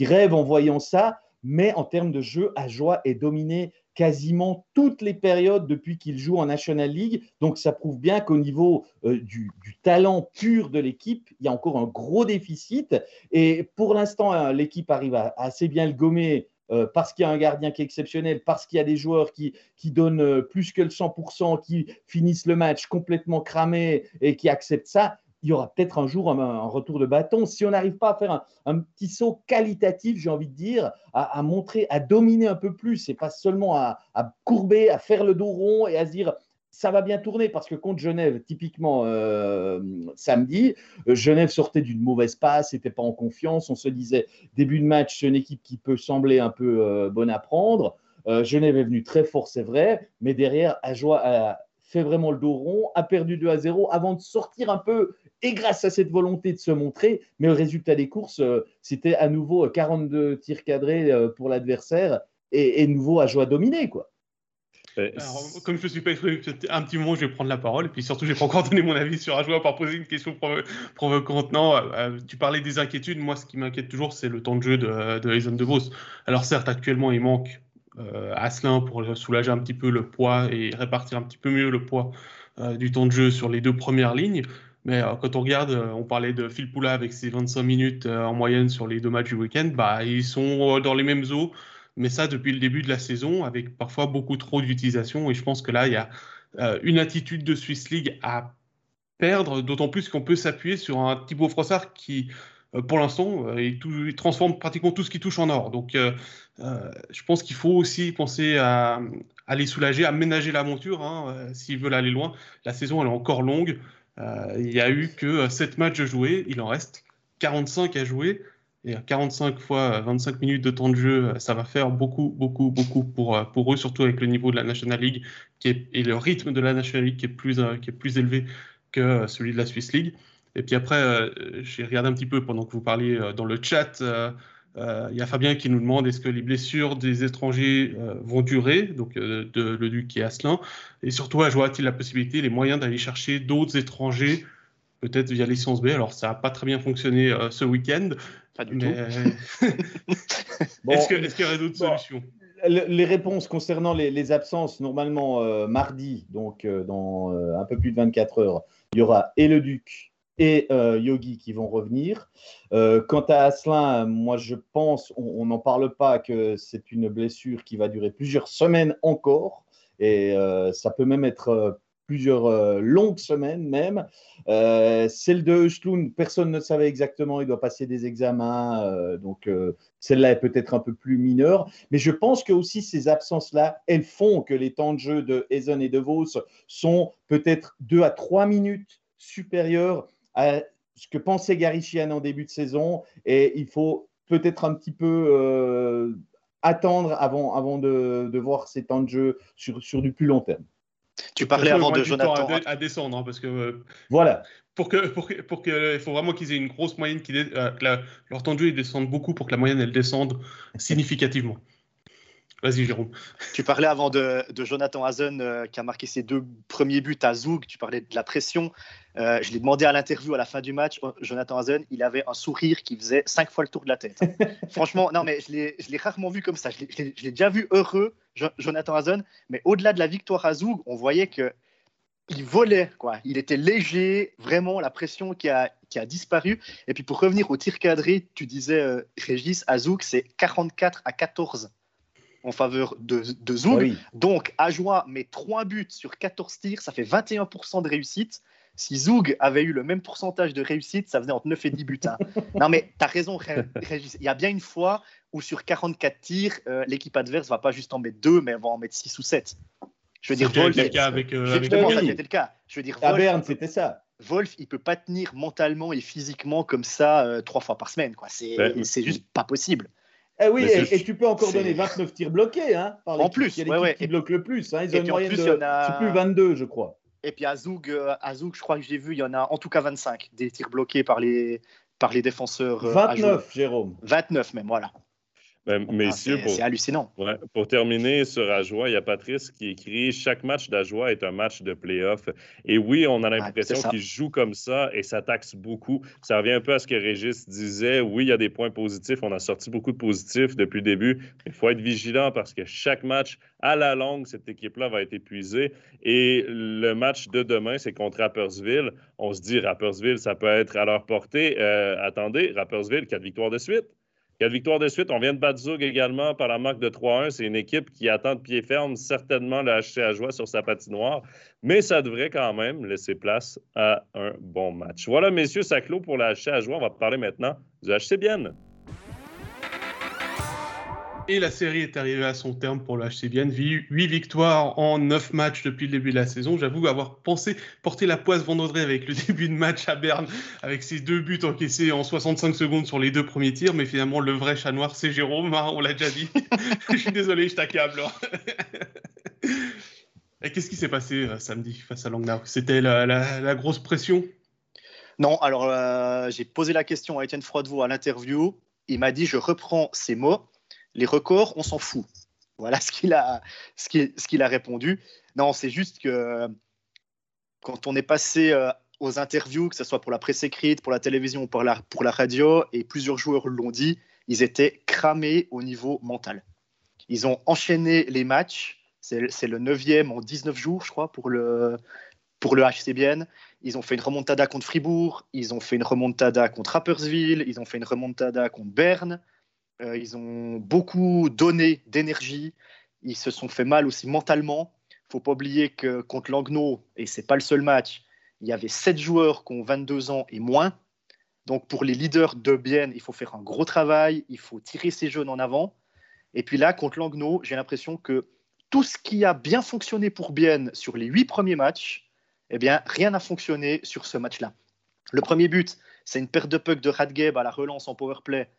rêvent en voyant ça, mais en termes de jeu, Ajoie est dominé quasiment toutes les périodes depuis qu'il joue en National League. Donc, ça prouve bien qu'au niveau du talent pur de l'équipe, il y a encore un gros déficit. Et pour l'instant, l'équipe arrive à assez bien le gommer parce qu'il y a un gardien qui est exceptionnel, parce qu'il y a des joueurs qui donnent plus que le 100%, qui finissent le match complètement cramés et qui acceptent ça. Il y aura peut-être un jour un retour de bâton. Si on n'arrive pas à faire un petit saut qualitatif, j'ai envie de dire, à montrer, à dominer un peu plus, et pas seulement à courber, à faire le dos rond et à se dire ça va bien tourner, parce que contre Genève, typiquement samedi, Genève sortait d'une mauvaise passe, n'était pas en confiance. On se disait, début de match, c'est une équipe qui peut sembler un peu bonne à prendre. Genève est venue très fort, c'est vrai, mais derrière, Ajoie a fait vraiment le dos rond, a perdu 2-0 avant de sortir un peu. Et grâce à cette volonté de se montrer, mais au résultat des courses, c'était à nouveau 42 tirs cadrés pour l'adversaire et nouveau Ajoie dominé, quoi. Alors, comme je ne suis pas exprimé, un petit moment, je vais prendre la parole. Et puis surtout, je n'ai pas encore donné mon avis sur Ajoie par poser une question provocante. Non, tu parlais des inquiétudes. Moi, ce qui m'inquiète toujours, c'est le temps de jeu de Jason Devos. Alors certes, actuellement, il manque Asselin pour soulager un petit peu le poids et répartir un petit peu mieux le poids du temps de jeu sur les deux premières lignes. Mais quand on regarde, on parlait de Phil Poula avec ses 25 minutes en moyenne sur les deux matchs du week-end, bah, ils sont dans les mêmes eaux, mais ça depuis le début de la saison, avec parfois beaucoup trop d'utilisation. Et je pense que là, il y a une attitude de Swiss League à perdre, d'autant plus qu'on peut s'appuyer sur un Thibaut Frossard qui, pour l'instant, il transforme pratiquement tout ce qui touche en or. Donc, je pense qu'il faut aussi penser à les soulager, à ménager la monture, hein, s'ils veulent aller loin. La saison, elle est encore longue. Il n'y a eu que 7 matchs joués, il en reste 45 à jouer, et 45 fois 25 minutes de temps de jeu, ça va faire beaucoup, beaucoup, beaucoup pour eux, surtout avec le niveau de la National League et le rythme de la National League qui est plus élevé que celui de la Swiss League. Et puis après, j'ai regardé un petit peu pendant que vous parliez dans le chat, il y a Fabien qui nous demande est-ce que les blessures des étrangers vont durer, donc de Leduc et Asselin, et surtout Ajoie a-t-il la possibilité, les moyens d'aller chercher d'autres étrangers, peut-être via licence B. Alors ça n'a pas très bien fonctionné ce week-end. Pas du tout. Bon, est-ce qu'il y aurait d'autres solutions? Les réponses concernant les absences, normalement mardi, donc dans un peu plus de 24 heures, il y aura et Leduc et Yogi qui vont revenir. Quant à Asselin, moi je pense, on n'en parle pas, que c'est une blessure qui va durer plusieurs semaines encore, et ça peut même être plusieurs longues semaines même. Celle de Östlund, personne ne savait exactement, il doit passer des examens, donc celle-là est peut-être un peu plus mineure, mais je pense que aussi ces absences-là, elles font que les temps de jeu de Hazen et de Devos sont peut-être 2 à 3 minutes supérieurs à ce que pensait Gary Chian en début de saison, et il faut peut-être un petit peu attendre avant de voir ses temps de jeu sur du plus long terme. Tu parlais avant de Jonathan à descendre, hein, parce que voilà, pour que il faut vraiment qu'ils aient une grosse moyenne leur temps de jeu descende beaucoup pour que la moyenne elle descende significativement. Vas-y, Jérôme. Tu parlais avant de Jonathan Hazen qui a marqué ses 2 premiers buts à Zoug. Tu parlais de la pression. Je l'ai demandé à l'interview à la fin du match. Jonathan Hazen, il avait un sourire qui faisait 5 fois le tour de la tête. Franchement, non, mais je l'ai rarement vu comme ça. Je l'ai déjà vu heureux, Jonathan Hazen. Mais au-delà de la victoire à Zoug, on voyait qu'il volait, quoi. Il était léger, vraiment, la pression qui a disparu. Et puis pour revenir au tir cadré, tu disais, Régis, à Zoug, c'est 44 à 14. En faveur de Zoug. Oui. Donc, Ajoie met 3 buts sur 14 tirs, ça fait 21% de réussite. Si Zoug avait eu le même pourcentage de réussite, ça venait entre 9 et 10 buts. Hein. Non, mais tu as raison, Régis. Il y a bien une fois où sur 44 tirs, l'équipe adverse ne va pas juste en mettre 2, mais elle va en mettre 6 ou 7. Je veux dire, Wolf, le cas avec, justement, ça c'était le cas. Je veux dire, à Wolf, Berne, c'était ça. Wolf, il ne peut pas tenir mentalement et physiquement comme ça 3 fois par semaine, quoi. C'est juste pas possible. Eh oui, et tu peux encore donner 29 tirs bloqués, hein, par en plus, il y a l'équipe qui bloque le plus. Hein, ils ont une moyenne c'est plus 22, je crois. Et puis à Zoug, je crois que j'ai vu, il y en a en tout cas 25 des tirs bloqués par les défenseurs. 29, Jérôme. 29 même, voilà. Messieurs, c'est hallucinant. Ouais, pour terminer sur Ajoie, il y a Patrice qui écrit « Chaque match d'Ajoie est un match de play-off ». Et oui, on a l'impression qu'ils jouent comme ça et ça taxe beaucoup. Ça revient un peu à ce que Régis disait. Oui, il y a des points positifs. On a sorti beaucoup de positifs depuis le début. Il faut être vigilant parce que chaque match, à la longue, cette équipe-là va être épuisée. Et le match de demain, c'est contre Rapperswil. On se dit « Rapperswil, ça peut être à leur portée ». Attendez, Rapperswil, 4 victoires de suite. 4 victoires de suite. On vient de battre Zug également par la marque de 3-1. C'est une équipe qui attend de pied ferme certainement le HC Ajoie sur sa patinoire. Mais ça devrait quand même laisser place à un bon match. Voilà, messieurs, ça clôt pour le HC Ajoie. On va parler maintenant du HC Bienne. Et la série est arrivée à son terme pour le HC Bienne. 8 victoires en 9 matchs depuis le début de la saison. J'avoue avoir pensé porter la poisse vendredi avec le début de match à Berne, avec ses 2 buts encaissés en 65 secondes sur les 2 premiers tirs. Mais finalement, le vrai chat noir, c'est Jérôme. Hein, on l'a déjà dit. Je suis désolé, je t'accable. Et qu'est-ce qui s'est passé samedi face à Langnau? C'était la grosse pression? Non, alors j'ai posé la question à Étienne Froidevaux à l'interview. Il m'a dit, je reprends ses mots. Les records, on s'en fout. Voilà ce qu'il a répondu. Non, c'est juste que quand on est passé aux interviews, que ce soit pour la presse écrite, pour la télévision ou pour la radio, et plusieurs joueurs l'ont dit, ils étaient cramés au niveau mental. Ils ont enchaîné les matchs. C'est le 9e en 19 jours, je crois, pour le HC Bienne. Ils ont fait une remontada contre Fribourg. Ils ont fait une remontada contre Rapperswil. Ils ont fait une remontada contre Berne. Ils ont beaucoup donné d'énergie. Ils se sont fait mal aussi mentalement. Il ne faut pas oublier que contre Langnau, et ce n'est pas le seul match, il y avait 7 joueurs qui ont 22 ans et moins. Donc pour les leaders de Bienne, il faut faire un gros travail. Il faut tirer ces jeunes en avant. Et puis là, contre Langnau, j'ai l'impression que tout ce qui a bien fonctionné pour Bienne sur les 8 premiers matchs, eh bien, rien n'a fonctionné sur ce match-là. Le premier but, c'est une perte de puck de Radge à la relance en powerplay.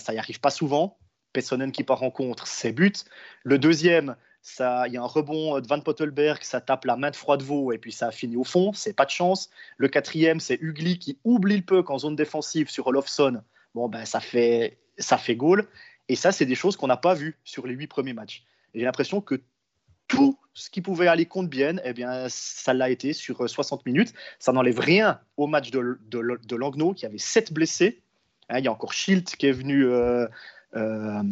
Ça n'y arrive pas souvent. Pessonen qui part en contre, c'est but. Le deuxième, il y a un rebond de Van Pottelberg, ça tape la main de Froidevaux et puis ça finit au fond, c'est pas de chance. Le quatrième, c'est Hugli qui oublie le puck en zone défensive sur Olofsson. Bon, ben, ça fait goal. Et ça, c'est des choses qu'on n'a pas vues sur les 8 premiers matchs. Et j'ai l'impression que tout ce qui pouvait aller contre Bienne, eh bien, ça l'a été sur 60 minutes. Ça n'enlève rien au match de Langnau qui avait 7 blessés. Il y a encore Schilt qui est venu mettre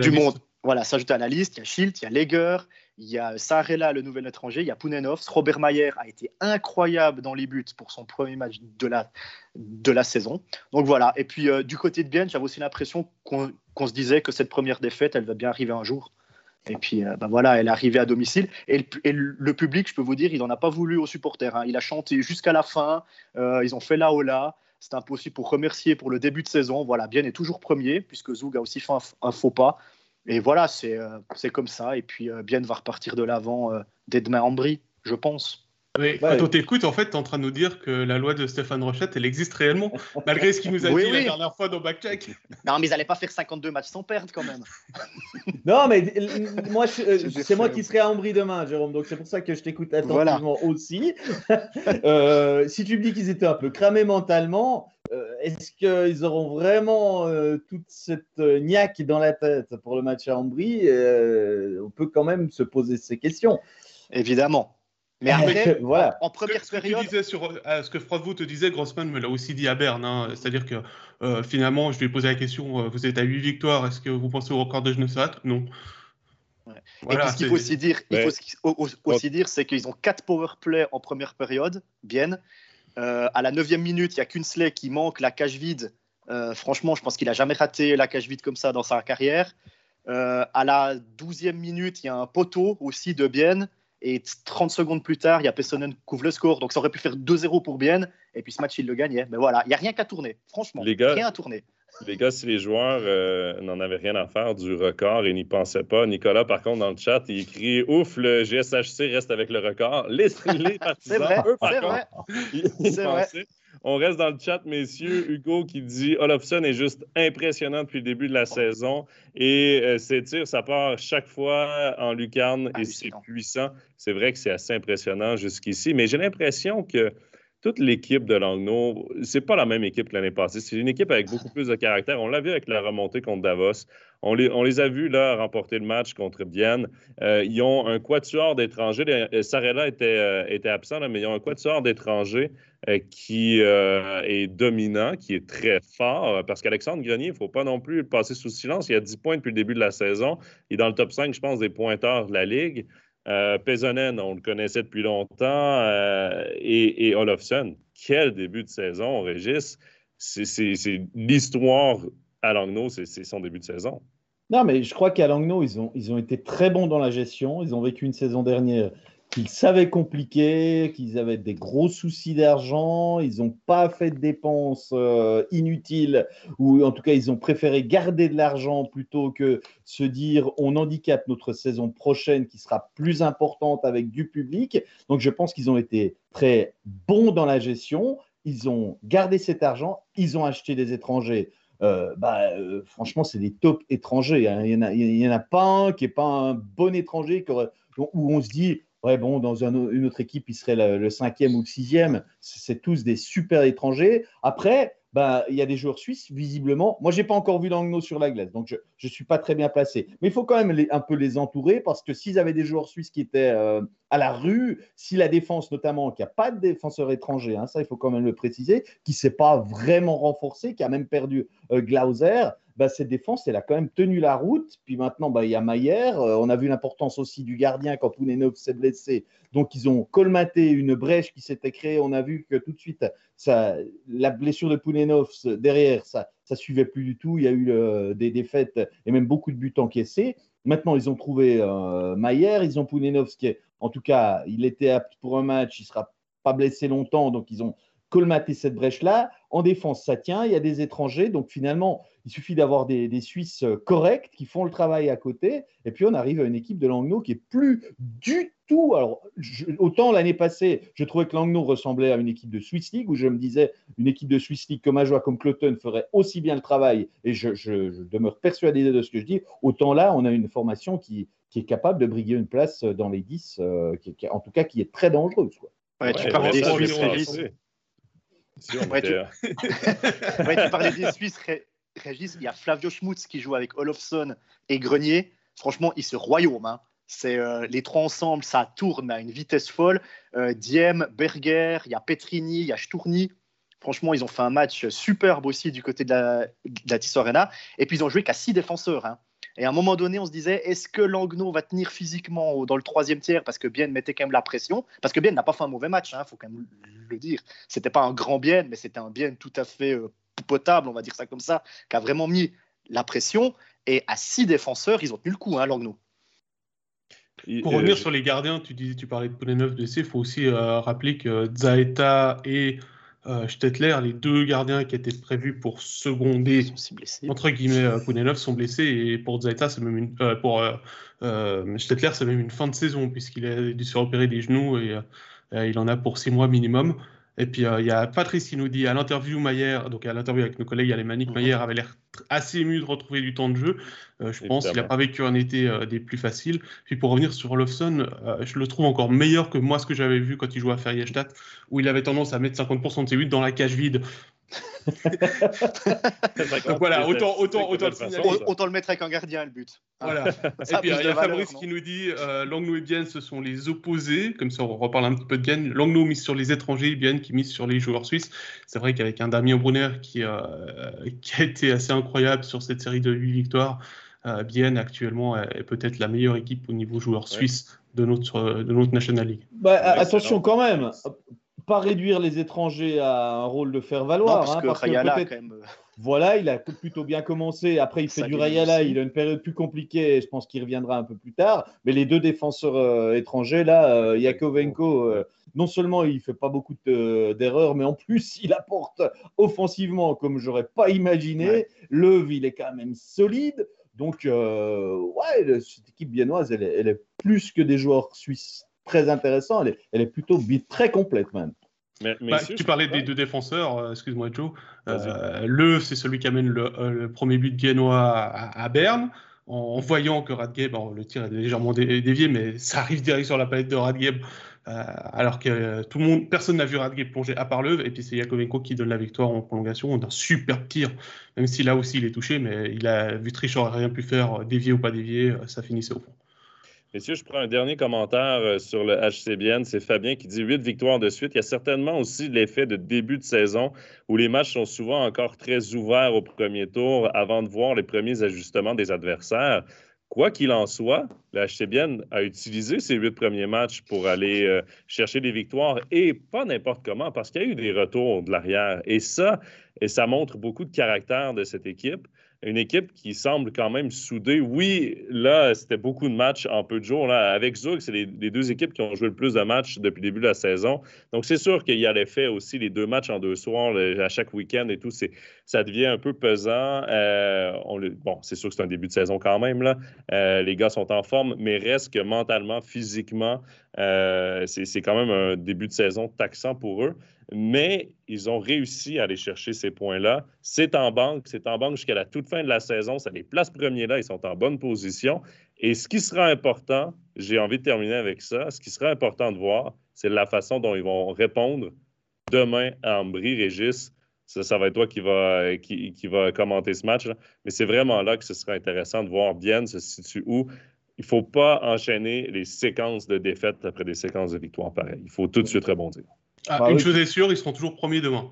du monde. Voilà, s'ajouter à la liste. Il y a Schilt, il y a Leger, il y a Sarella, le nouvel étranger, il y a Pounenov. Robert Mayer a été incroyable dans les buts pour son premier match de la saison. Donc voilà. Et puis du côté de Bienne, j'avais aussi l'impression qu'on se disait que cette première défaite, elle va bien arriver un jour. Et puis voilà, elle est arrivée à domicile. Et le public, je peux vous dire, il n'en a pas voulu aux supporters. Hein. Il a chanté jusqu'à la fin. Ils ont fait la hola. C'est un peu aussi pour remercier pour le début de saison. Voilà, Bienne est toujours premier, puisque Zug a aussi fait un faux pas. Et voilà, c'est comme ça. Et puis, Bienne va repartir de l'avant dès demain en Brie, je pense. Mais ouais. Quand on t'écoute, en fait, tu es en train de nous dire que la loi de Stéphane Rochette, elle existe réellement, malgré ce qu'il nous a dit la dernière fois dans Backcheck. Non, mais ils n'allaient pas faire 52 matchs sans perdre, quand même. Non, mais moi, c'est moi qui serai à Ambry demain, Jérôme, donc c'est pour ça que je t'écoute attentivement aussi. Si tu me dis qu'ils étaient un peu cramés mentalement, est-ce qu'ils auront vraiment toute cette niaque dans la tête pour le match à Ambry? On peut quand même se poser ces questions. Évidemment. Mais après, voilà. En première période... Ce que Froidevaux te disait, Grossman me l'a aussi dit à Berne. Hein, c'est-à-dire que finalement, je lui ai posé la question, vous êtes à 8 victoires, est-ce que vous pensez au record de Genève-Servette? Non. Ouais. Voilà, et ce qu'il faut aussi dire, c'est qu'ils ont 4 powerplays en première période, Bienne. À la 9e minute, il n'y a Künzle qui manque la cage vide. Franchement, je pense qu'il n'a jamais raté la cage vide comme ça dans sa carrière. À la 12e minute, il y a un poteau aussi de Bienne. Et 30 secondes plus tard, il y a Pessonen qui couvre le score. Donc, ça aurait pu faire 2-0 pour Bienne. Et puis, ce match, il le gagnait. Mais voilà, il n'y a rien qu'à tourner. Franchement, les gars, rien à tourner. Les gars, si les joueurs n'en avaient rien à faire du record et n'y pensaient pas, Nicolas, par contre, dans le chat, il écrit « Ouf, le GSHC reste avec le record. » Les partisans, eux, par contre, ils pensaient. On reste dans le chat, messieurs. Hugo qui dit « Olofsson est juste impressionnant depuis le début de la saison. » Et ses tirs, ça part chaque fois en lucarne et c'est puissant. C'est vrai que c'est assez impressionnant jusqu'ici. Mais j'ai l'impression que toute l'équipe de Langnau, c'est pas la même équipe que l'année passée. C'est une équipe avec beaucoup plus de caractère. On l'a vu avec la remontée contre Davos. On les a vus là remporter le match contre Bienne. Ils ont un quatuor d'étrangers. Sarella était absent, là, mais ils ont un quatuor d'étrangers qui est dominant, qui est très fort. Parce qu'Alexandre Grenier, il ne faut pas non plus le passer sous silence. Il a 10 points depuis le début de la saison. Il est dans le top 5, je pense, des pointeurs de la Ligue. Pesonen, on le connaissait depuis longtemps. Et Olofsson, quel début de saison, Régis. C'est l'histoire... À Langnau, c'est son début de saison. Non, mais je crois qu'à Langnau, ils ont été très bons dans la gestion. Ils ont vécu une saison dernière qu'ils savaient compliquée, qu'ils avaient des gros soucis d'argent. Ils n'ont pas fait de dépenses inutiles, ou en tout cas, ils ont préféré garder de l'argent plutôt que se dire on handicape notre saison prochaine qui sera plus importante avec du public. Donc, je pense qu'ils ont été très bons dans la gestion. Ils ont gardé cet argent. Ils ont acheté des étrangers. Franchement, c'est des top étrangers. Hein. Il n'y en a pas un qui n'est pas un bon étranger où on se dit, ouais, bon, dans une autre équipe, il serait le cinquième ou le sixième. C'est tous des super étrangers. Après, il y a des joueurs suisses, visiblement. Moi, je n'ai pas encore vu Langnau sur la glace, donc je ne suis pas très bien placé. Mais il faut quand même un peu les entourer parce que s'ils avaient des joueurs suisses qui étaient à la rue, si la défense notamment, qu'il n'y a pas de défenseur étranger, hein, ça, il faut quand même le préciser, qui ne s'est pas vraiment renforcé, qui a même perdu Glauser, cette défense, elle a quand même tenu la route. Puis maintenant, il y a Maier. On a vu l'importance aussi du gardien quand Pounenov s'est blessé. Donc, ils ont colmaté une brèche qui s'était créée. On a vu que tout de suite, la blessure de Pounenov, derrière, ça ne suivait plus du tout. Il y a eu des défaites et même beaucoup de buts encaissés. Maintenant, ils ont trouvé Maier. Ils ont Pounenov, qui est, en tout cas, il était apte pour un match. Il ne sera pas blessé longtemps. Donc, ils ont colmater cette brèche-là. En défense, ça tient. Il y a des étrangers. Donc, finalement, il suffit d'avoir des Suisses corrects qui font le travail à côté. Et puis, on arrive à une équipe de Langnau qui n'est plus du tout… Alors, autant l'année passée, je trouvais que Langnau ressemblait à une équipe de Swiss League où je me disais une équipe de Swiss League comme Ajoie, comme Cloton ferait aussi bien le travail. Et je demeure persuadé de ce que je dis. Autant là, on a une formation qui est capable de briguer une place dans les 10, en tout cas qui est très dangereuse. Quoi. Ouais, tu parles des Suisses. Si tu parlais des Suisses, Régis, il y a Flavio Schmutz qui joue avec Olofsson et Grenier. Franchement, ils se royaument. Hein. Les trois ensemble, ça tourne à une vitesse folle. Diem, Berger, il y a Petrini, il y a Sturni. Franchement, ils ont fait un match superbe aussi du côté de la Tissot Arena. Et puis, ils ont joué qu'à 6 défenseurs. Hein. Et à un moment donné, on se disait, est-ce que Langnau va tenir physiquement dans le troisième tiers parce que Bienne mettait quand même la pression? Parce que Bienne n'a pas fait un mauvais match, il faut quand même le dire. Ce n'était pas un grand Bienne, mais c'était un Bienne tout à fait potable, on va dire ça comme ça, qui a vraiment mis la pression. Et à 6 défenseurs, ils ont tenu le coup, Langnau. Pour revenir sur les gardiens, tu parlais de Pounenov blessé, il faut aussi rappeler que Zaeta et Stettler, les deux gardiens qui étaient prévus pour seconder entre guillemets Pounenov, sont blessés, et pour Zaita, c'est même Stettler, c'est même une fin de saison puisqu'il a dû se repérer des genoux et il en a pour 6 mois minimum. Et puis il y a Patrice qui nous dit à l'interview Maier, donc à l'interview avec nos collègues alémaniques, Maier avait l'air assez ému de retrouver du temps de jeu. Je pense qu'il n'a pas vécu un été des plus faciles. Puis pour revenir sur Olofsson, je le trouve encore meilleur que moi ce que j'avais vu quand il jouait à Färjestad, où il avait tendance à mettre 50% de ses buts dans la cage vide. Donc voilà, autant le mettre avec un gardien, le but. Voilà. Et puis il y a Fabrice qui nous dit Langnau et Bienne, ce sont les opposés. Comme ça, on reparle un petit peu de Bienne. Langnau mise sur les étrangers, Bienne qui mise sur les joueurs suisses. C'est vrai qu'avec un Damien Brunner qui a été assez incroyable sur cette série de 8 victoires, Bienne actuellement est peut-être la meilleure équipe au niveau joueurs suisses de notre National League. Attention quand même, pas réduire les étrangers à un rôle de faire-valoir. Parce que Rayala, quand même... Voilà, il a plutôt bien commencé. Après, il fait du Rayala. Il a une période plus compliquée. Je pense qu'il reviendra un peu plus tard. Mais les deux défenseurs étrangers, là, Yakovenko, non seulement il ne fait pas beaucoup d'erreurs, mais en plus, il apporte offensivement, comme je n'aurais pas imaginé. Ouais. Löw, il est quand même solide. Donc, cette équipe biennoise, elle est plus que des joueurs suisses très intéressants. Elle est plutôt très complète, même. Mais tu parlais des deux défenseurs, excuse-moi Joe. Löw, c'est celui qui amène le premier but biennois à Berne, en voyant que Radge, le tir est légèrement dévié, mais ça arrive direct sur la palette de Radge alors que personne n'a vu Radge plonger à part Löw, et puis c'est Yakovenko qui donne la victoire en prolongation d'un super tir, même si là aussi il est touché, mais il a vu Trichard n'aurait rien pu faire, dévier ou pas dévier, ça finissait au fond. Messieurs, je prends un dernier commentaire sur le HC Bienne. C'est Fabien qui dit 8 victoires de suite. Il y a certainement aussi l'effet de début de saison où les matchs sont souvent encore très ouverts au premier tour avant de voir les premiers ajustements des adversaires. Quoi qu'il en soit, le HC Bienne a utilisé ses 8 premiers matchs pour aller chercher des victoires, et pas n'importe comment, parce qu'il y a eu des retours de l'arrière. Et ça montre beaucoup de caractère de cette équipe. Une équipe qui semble quand même soudée. Oui, là, c'était beaucoup de matchs en peu de jours. Là, avec Zug, c'est les deux équipes qui ont joué le plus de matchs depuis le début de la saison. Donc, c'est sûr qu'il y a l'effet aussi, les deux matchs en deux soirs, à chaque week-end et tout, ça devient un peu pesant. Bon, c'est sûr que c'est un début de saison quand même, là. Les gars sont en forme, mais reste que mentalement, physiquement, c'est quand même un début de saison taxant pour eux. Mais ils ont réussi à aller chercher ces points-là. C'est en banque jusqu'à la toute fin de la saison. Ça les place premiers là, ils sont en bonne position. Et ce qui sera important, j'ai envie de terminer avec ça, ce qui sera important de voir, c'est la façon dont ils vont répondre demain à Ambry. Régis, ça va être toi qui va commenter ce match-là. Mais c'est vraiment là que ce sera intéressant de voir Bienne se situe où. Il ne faut pas enchaîner les séquences de défaites après des séquences de victoires pareilles. Il faut tout de suite rebondir. Chose est sûre, ils seront toujours premiers demain.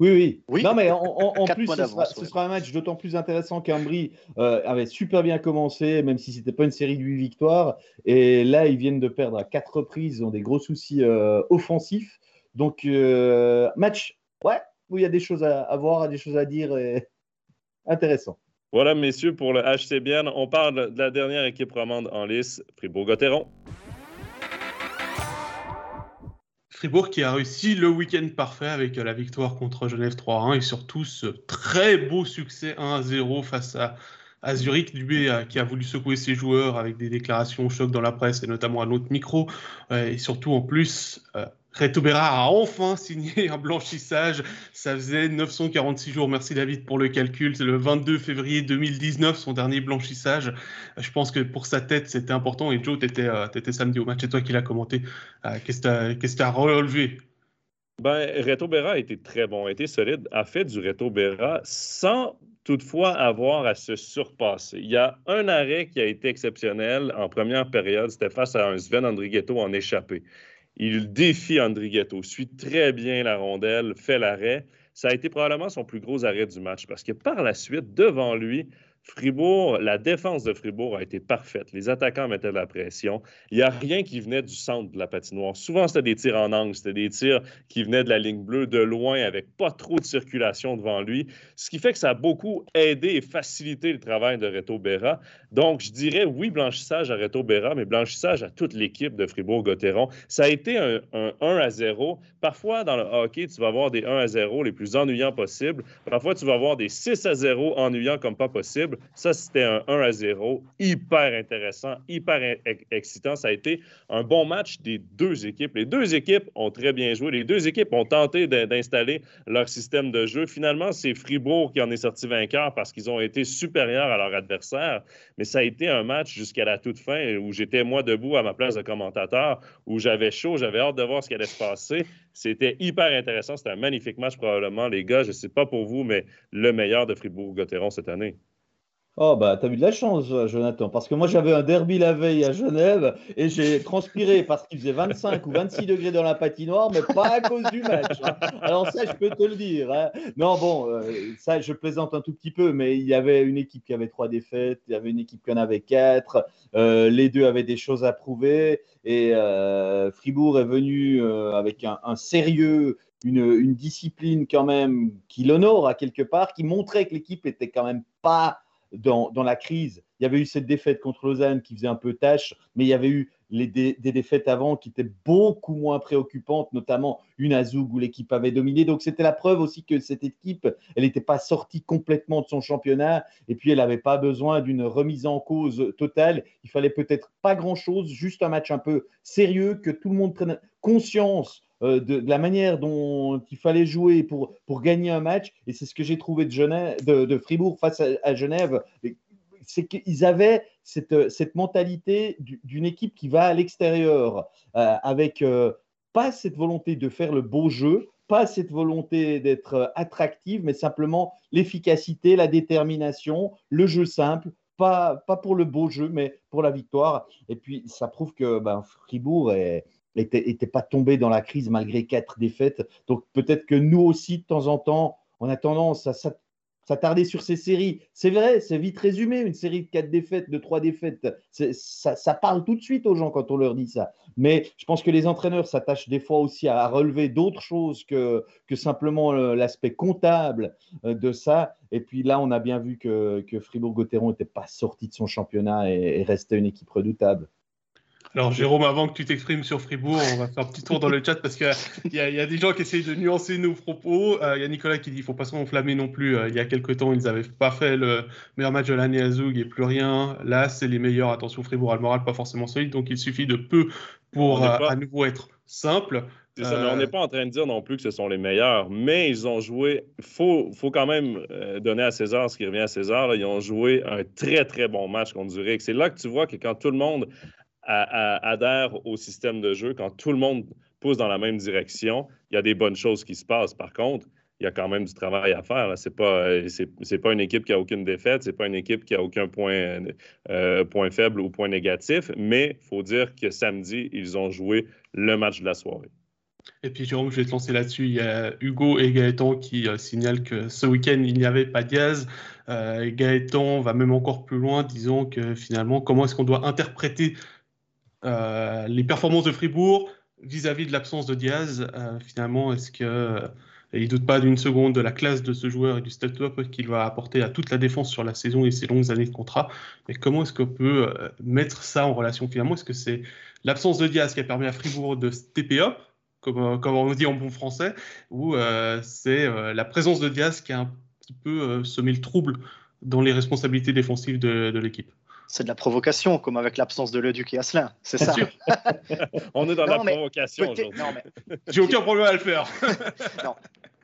Oui. Non, mais en plus, ce sera un match d'autant plus intéressant qu'Ambry avait super bien commencé, même si ce n'était pas une série de 8 victoires. Et là, ils viennent de perdre à 4 reprises. Ils ont des gros soucis offensifs. Donc, match où il y a des choses à voir, des choses à dire. Et... intéressant. Voilà, messieurs, pour le HC Bienne, on parle de la dernière équipe romande en lice, Fribourg-Gottéron. Fribourg qui a réussi le week-end parfait avec la victoire contre Genève 3-1 et surtout ce très beau succès 1-0 face à Zurich. Dubé qui a voulu secouer ses joueurs avec des déclarations choc dans la presse et notamment à notre micro. Et surtout en plus, Reto Berra a enfin signé un blanchissage. Ça faisait 946 jours, merci David pour le calcul. C'est le 22 février 2019, son dernier blanchissage. Je pense que pour sa tête, c'était important. Et Joe, t'étais samedi au match, c'est toi qui l'as commenté. Qu'est-ce que t'as relevé? Reto Berra a été très bon, a été solide, a fait du Reto Berra sans toutefois avoir à se surpasser. Il y a un arrêt qui a été exceptionnel en première période, c'était face à un Sven Andrighetto en échappé. Il défie Andrighetto, suit très bien la rondelle, fait l'arrêt. Ça a été probablement son plus gros arrêt du match parce que par la suite, devant lui, la défense de Fribourg a été parfaite. Les attaquants mettaient de la pression. Il n'y a rien qui venait du centre de la patinoire. Souvent, c'était des tirs en angle. C'était des tirs qui venaient de la ligne bleue de loin avec pas trop de circulation devant lui. Ce qui fait que ça a beaucoup aidé et facilité le travail de Reto Berra. Donc, je dirais oui, blanchissage à Reto Berra, mais blanchissage à toute l'équipe de Fribourg-Gottéron. Ça a été un 1-0. Parfois, dans le hockey, tu vas avoir des 1-0 les plus ennuyants possibles. Parfois, tu vas avoir des 6-0 ennuyants comme pas possible. Ça, c'était un 1-0, hyper intéressant, hyper excitant. Ça a été un bon match des deux équipes. Les deux équipes ont très bien joué. Les deux équipes ont tenté d'installer leur système de jeu. Finalement, c'est Fribourg qui en est sorti vainqueur parce qu'ils ont été supérieurs à leur adversaire. Mais ça a été un match jusqu'à la toute fin où j'étais moi debout à ma place de commentateur, où j'avais chaud, j'avais hâte de voir ce qui allait se passer. C'était hyper intéressant. C'était un magnifique match probablement, les gars. Je ne sais pas pour vous, mais le meilleur de Fribourg-Gottéron cette année. Oh bah t'as eu de la chance, Jonathan, parce que moi j'avais un derby la veille à Genève et j'ai transpiré parce qu'il faisait 25 ou 26 degrés dans la patinoire, mais pas à cause du match. Hein. Alors ça, je peux te le dire. Hein. Non, bon, ça, je plaisante un tout petit peu, mais il y avait une équipe qui avait 3 défaites, il y avait une équipe qui en avait 4. Les deux avaient des choses à prouver et Fribourg est venu avec un sérieux... Une discipline quand même qui l'honore à quelque part, qui montrait que l'équipe était quand même pas dans la crise. Il y avait eu cette défaite contre Lausanne qui faisait un peu tâche, mais il y avait eu des défaites avant qui étaient beaucoup moins préoccupantes, notamment une à Zug où l'équipe avait dominé. Donc, c'était la preuve aussi que cette équipe, elle n'était pas sortie complètement de son championnat et puis elle n'avait pas besoin d'une remise en cause totale. Il fallait peut-être pas grand-chose, juste un match un peu sérieux, que tout le monde prenne conscience de la manière dont il fallait jouer pour gagner un match. Et c'est ce que j'ai trouvé de Fribourg face à Genève. c'est qu'ils avaient cette mentalité d'une équipe qui va à l'extérieur, avec pas cette volonté de faire le beau jeu, pas cette volonté d'être attractive, mais simplement l'efficacité, la détermination, le jeu simple, pas pour le beau jeu, mais pour la victoire. Et puis, ça prouve que Fribourg n'était pas tombé dans la crise malgré 4 défaites. Donc, peut-être que nous aussi, de temps en temps, on a tendance à s'attarder sur ces séries. C'est vrai, c'est vite résumé, une série de 4 défaites, de 3 défaites. Ça parle tout de suite aux gens quand on leur dit ça. Mais je pense que les entraîneurs s'attachent des fois aussi à relever d'autres choses que simplement l'aspect comptable de ça. Et puis là, on a bien vu que Fribourg-Gottéron n'était pas sorti de son championnat et restait une équipe redoutable. Alors Jérôme, avant que tu t'exprimes sur Fribourg, on va faire un petit tour dans le chat parce qu'il y a des gens qui essayent de nuancer nos propos. Il y a Nicolas qui dit qu'il ne faut pas s'enflammer non plus. Il y a quelques temps, ils n'avaient pas fait le meilleur match de l'année à Zug et plus rien. Là, c'est les meilleurs. Attention, Fribourg a le moral pas forcément solide, donc il suffit de peu pour à nouveau être simple. C'est ça, mais on n'est pas en train de dire non plus que ce sont les meilleurs, mais ils ont joué, il faut quand même donner à César ce qui revient à César, là. Ils ont joué un très très bon match contre Zurich. C'est là que tu vois que quand tout le monde adhère au système de jeu, quand tout le monde pousse dans la même direction, il y a des bonnes choses qui se passent. Par contre, il y a quand même du travail à faire. C'est pas une équipe qui a aucune défaite, c'est pas une équipe qui a aucun point faible ou point négatif, mais il faut dire que samedi, ils ont joué le match de la soirée. Et puis Jérôme, je vais te lancer là-dessus. Il y a Hugo et Gaëtan qui signalent que ce week-end, il n'y avait pas Diaz. Gaëtan va même encore plus loin, disant que finalement, comment est-ce qu'on doit interpréter les performances de Fribourg vis-à-vis de l'absence de Diaz, finalement, est-ce qu'il ne doute pas d'une seconde de la classe de ce joueur et du step-up qu'il va apporter à toute la défense sur la saison et ses longues années de contrat? Mais comment est-ce qu'on peut mettre ça en relation finalement? Est-ce que c'est l'absence de Diaz qui a permis à Fribourg de stepper up, comme on dit en bon français, ou c'est la présence de Diaz qui a un petit peu semé le trouble dans les responsabilités défensives de l'équipe? C'est de la provocation, comme avec l'absence de Leduc et Asselin, c'est ça. On est dans la provocation aujourd'hui. Non, mais... J'ai aucun problème à le faire. Non,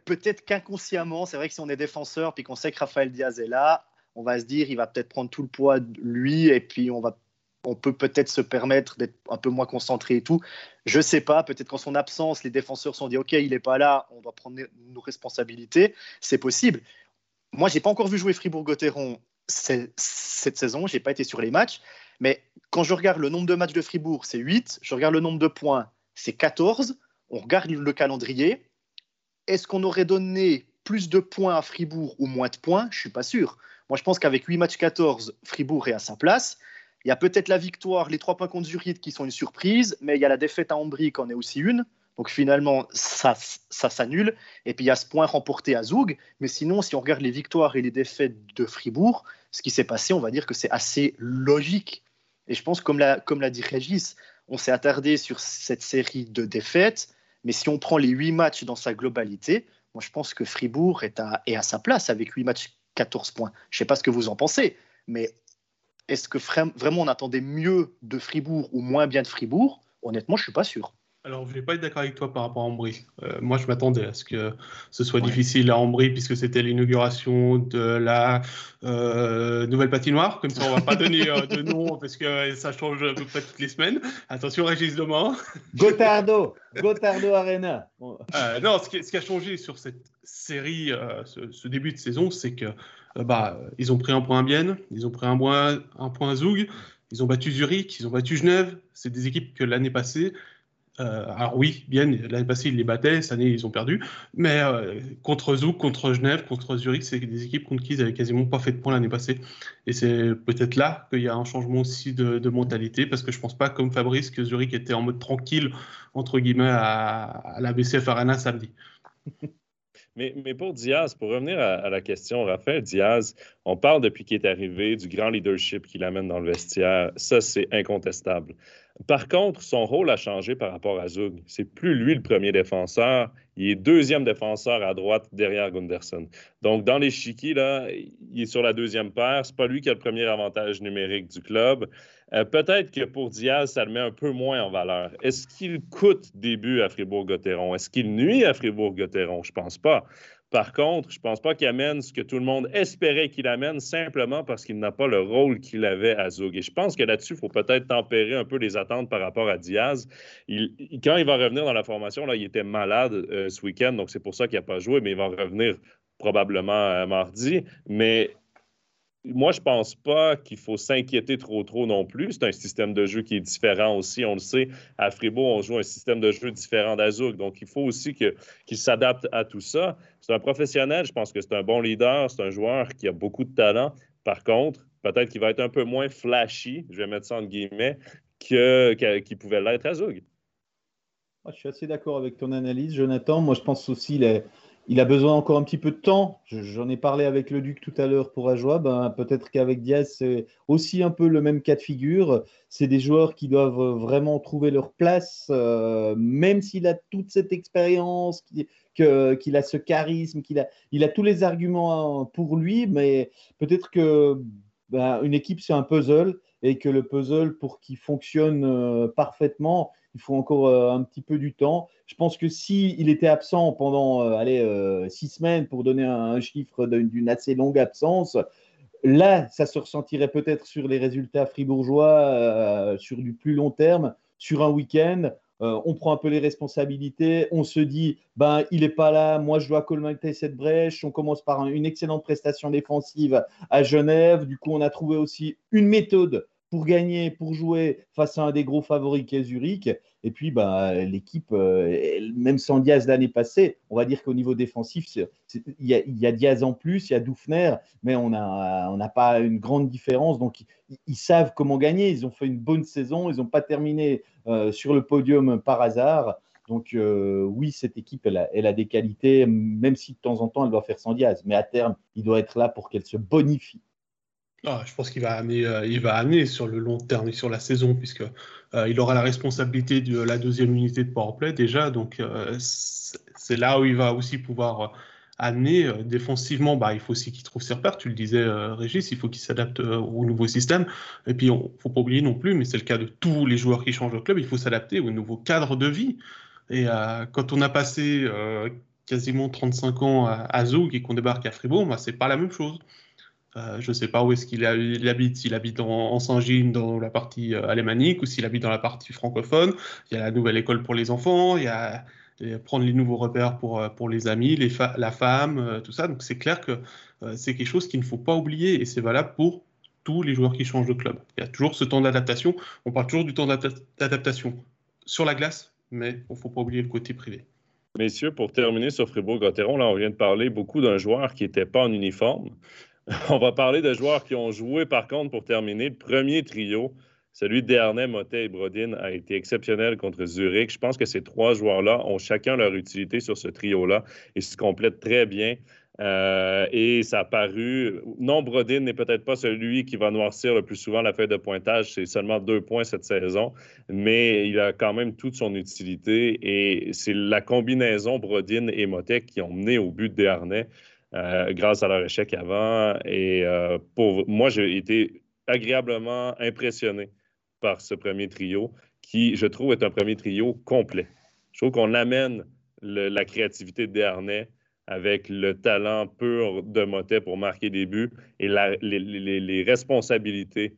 peut-être qu'inconsciemment, c'est vrai que si on est défenseur puis qu'on sait que Raphaël Diaz est là, on va se dire il va peut-être prendre tout le poids de lui et puis on peut peut-être se permettre d'être un peu moins concentré et tout. Je ne sais pas, peut-être qu'en son absence, les défenseurs se sont dit « Ok, il n'est pas là, on doit prendre nos responsabilités ». C'est possible. Moi, je n'ai pas encore vu jouer Fribourg-Gottéron cette saison, je n'ai pas été sur les matchs, mais quand je regarde le nombre de matchs de Fribourg, c'est 8, je regarde le nombre de points, c'est 14, on regarde le calendrier, est-ce qu'on aurait donné plus de points à Fribourg ou moins de points? Je ne suis pas sûr. Moi, je pense qu'avec 8 matchs 14, Fribourg est à sa place. Il y a peut-être la victoire, les 3 points contre Zurich qui sont une surprise, mais il y a la défaite à Ambry qui en est aussi une. Donc finalement, ça s'annule. Et puis il y a ce point remporté à Zug. Mais sinon, si on regarde les victoires et les défaites de Fribourg, ce qui s'est passé, on va dire que c'est assez logique. Et je pense, comme l'a dit Régis, on s'est attardé sur cette série de défaites. Mais si on prend les 8 matchs dans sa globalité, moi je pense que Fribourg est à sa place avec 8 matchs, 14 points. Je ne sais pas ce que vous en pensez, mais est-ce que vraiment on attendait mieux de Fribourg ou moins bien de Fribourg? Honnêtement, je ne suis pas sûr. Alors, je ne vais pas être d'accord avec toi par rapport à Ambry. Moi, je m'attendais à ce que ce soit difficile à Ambry, puisque c'était l'inauguration de la nouvelle patinoire. Comme ça, on ne va pas donner de nom, parce que ça change à peu près toutes les semaines. Attention, Régis, demain. Gotardo Arena. Non, ce qui a changé sur cette série, ce début de saison, c'est que ils ont pris un point à Bienne, ils ont pris un point à Zug, ils ont battu Zurich, ils ont battu Genève. C'est des équipes que l'année passée... alors oui, Bienne, l'année passée, ils les battaient, cette année, ils ont perdu. Mais contre Zug, contre Genève, contre Zurich, c'est des équipes contre qui ils n'avaient quasiment pas fait de points l'année passée. Et c'est peut-être là qu'il y a un changement aussi de mentalité, parce que je ne pense pas, comme Fabrice, que Zurich était en mode tranquille, entre guillemets, à la BCF Arena samedi. Mais pour Diaz, pour revenir à la question, Raphaël Diaz, on parle depuis qu'il est arrivé du grand leadership qu'il amène dans le vestiaire. Ça, c'est incontestable. Par contre, son rôle a changé par rapport à Zug. C'est plus lui le premier défenseur. Il est deuxième défenseur à droite derrière Gunderson. Donc, dans l'échiquier, là, il est sur la deuxième paire. C'est pas lui qui a le premier avantage numérique du club. Peut-être que pour Diaz, ça le met un peu moins en valeur. Est-ce qu'il coûte des buts à Fribourg-Gottéron? Est-ce qu'il nuit à Fribourg-Gottéron? Je pense pas. Par contre, je ne pense pas qu'il amène ce que tout le monde espérait qu'il amène simplement parce qu'il n'a pas le rôle qu'il avait à Zoug. Et je pense que là-dessus, il faut peut-être tempérer un peu les attentes par rapport à Diaz. Quand il va revenir dans la formation, là, il était malade ce week-end, donc c'est pour ça qu'il n'a pas joué, mais il va revenir probablement mardi. Mais moi, je ne pense pas qu'il faut s'inquiéter trop non plus. C'est un système de jeu qui est différent aussi. On le sait, à Fribourg, on joue un système de jeu différent d'Azoug. Donc, il faut aussi qu'il s'adapte à tout ça. C'est un professionnel. Je pense que c'est un bon leader. C'est un joueur qui a beaucoup de talent. Par contre, peut-être qu'il va être un peu moins flashy, je vais mettre ça entre guillemets, qu'il pouvait l'être Azoug. Moi, je suis assez d'accord avec ton analyse, Jonathan. Moi, je pense aussi il a besoin encore un petit peu de temps. J'en ai parlé avec Leduc tout à l'heure pour Ajoie. Peut-être qu'avec Diaz, c'est aussi un peu le même cas de figure. C'est des joueurs qui doivent vraiment trouver leur place, même s'il a toute cette expérience, qu'il a ce charisme, qu'il a tous les arguments pour lui. Mais peut-être que une équipe, c'est un puzzle et que le puzzle, pour qu'il fonctionne parfaitement, il faut encore un petit peu du temps. Je pense que s'il était absent pendant 6 semaines, pour donner un chiffre d'une assez longue absence, là, ça se ressentirait peut-être sur les résultats fribourgeois, sur du plus long terme, sur un week-end. On prend un peu les responsabilités, on se dit il n'est pas là, moi je dois colmater cette brèche. On commence par une excellente prestation défensive à Genève. Du coup, on a trouvé aussi une méthode pour gagner, pour jouer face à un des gros favoris qui est Zurich. Et puis, l'équipe, même sans Diaz l'année passée, on va dire qu'au niveau défensif, il y a Diaz en plus, il y a Dufner, mais on n'a pas une grande différence. Donc, ils savent comment gagner. Ils ont fait une bonne saison. Ils n'ont pas terminé sur le podium par hasard. Donc, oui, cette équipe, elle a des qualités, même si de temps en temps, elle doit faire sans Diaz. Mais à terme, il doit être là pour qu'elle se bonifie. Ah, je pense qu'il va amener, sur le long terme et sur la saison, puisque il aura la responsabilité de la deuxième unité de powerplay déjà. Donc c'est là où il va aussi pouvoir amener défensivement. Il faut aussi qu'il trouve ses repères. Tu le disais, Régis, il faut qu'il s'adapte au nouveau système. Et puis il faut pas oublier non plus, mais c'est le cas de tous les joueurs qui changent de club. Il faut s'adapter au nouveau cadre de vie. Et quand on a passé quasiment 35 ans à Zoug et qu'on débarque à Fribourg, c'est pas la même chose. Je ne sais pas où est-ce qu'il habite, s'il habite en Saint-Gilles dans la partie alémanique ou s'il habite dans la partie francophone. Il y a la nouvelle école pour les enfants, il y a prendre les nouveaux repères pour les amis, la femme, tout ça. Donc c'est clair que c'est quelque chose qu'il ne faut pas oublier et c'est valable pour tous les joueurs qui changent de club. Il y a toujours ce temps d'adaptation, on parle toujours du temps d'adaptation sur la glace, mais il ne faut pas oublier le côté privé. Messieurs, pour terminer sur Fribourg-Gottéron, là on vient de parler beaucoup d'un joueur qui n'était pas en uniforme. On va parler de joueurs qui ont joué, par contre, pour terminer. Le premier trio, celui de Dernais, Mottet et Brodin, a été exceptionnel contre Zurich. Je pense que ces trois joueurs-là ont chacun leur utilité sur ce trio-là et se complètent très bien. Et ça a paru... Non, Brodin n'est peut-être pas celui qui va noircir le plus souvent la feuille de pointage. C'est seulement 2 points cette saison, mais il a quand même toute son utilité. Et c'est la combinaison Brodin et Mottet qui ont mené au but de Dernais. Grâce à leur échec avant. Et moi, j'ai été agréablement impressionné par ce premier trio qui, je trouve, est un premier trio complet. Je trouve qu'on amène la créativité de Dernais avec le talent pur de Mottet pour marquer des buts et les responsabilités.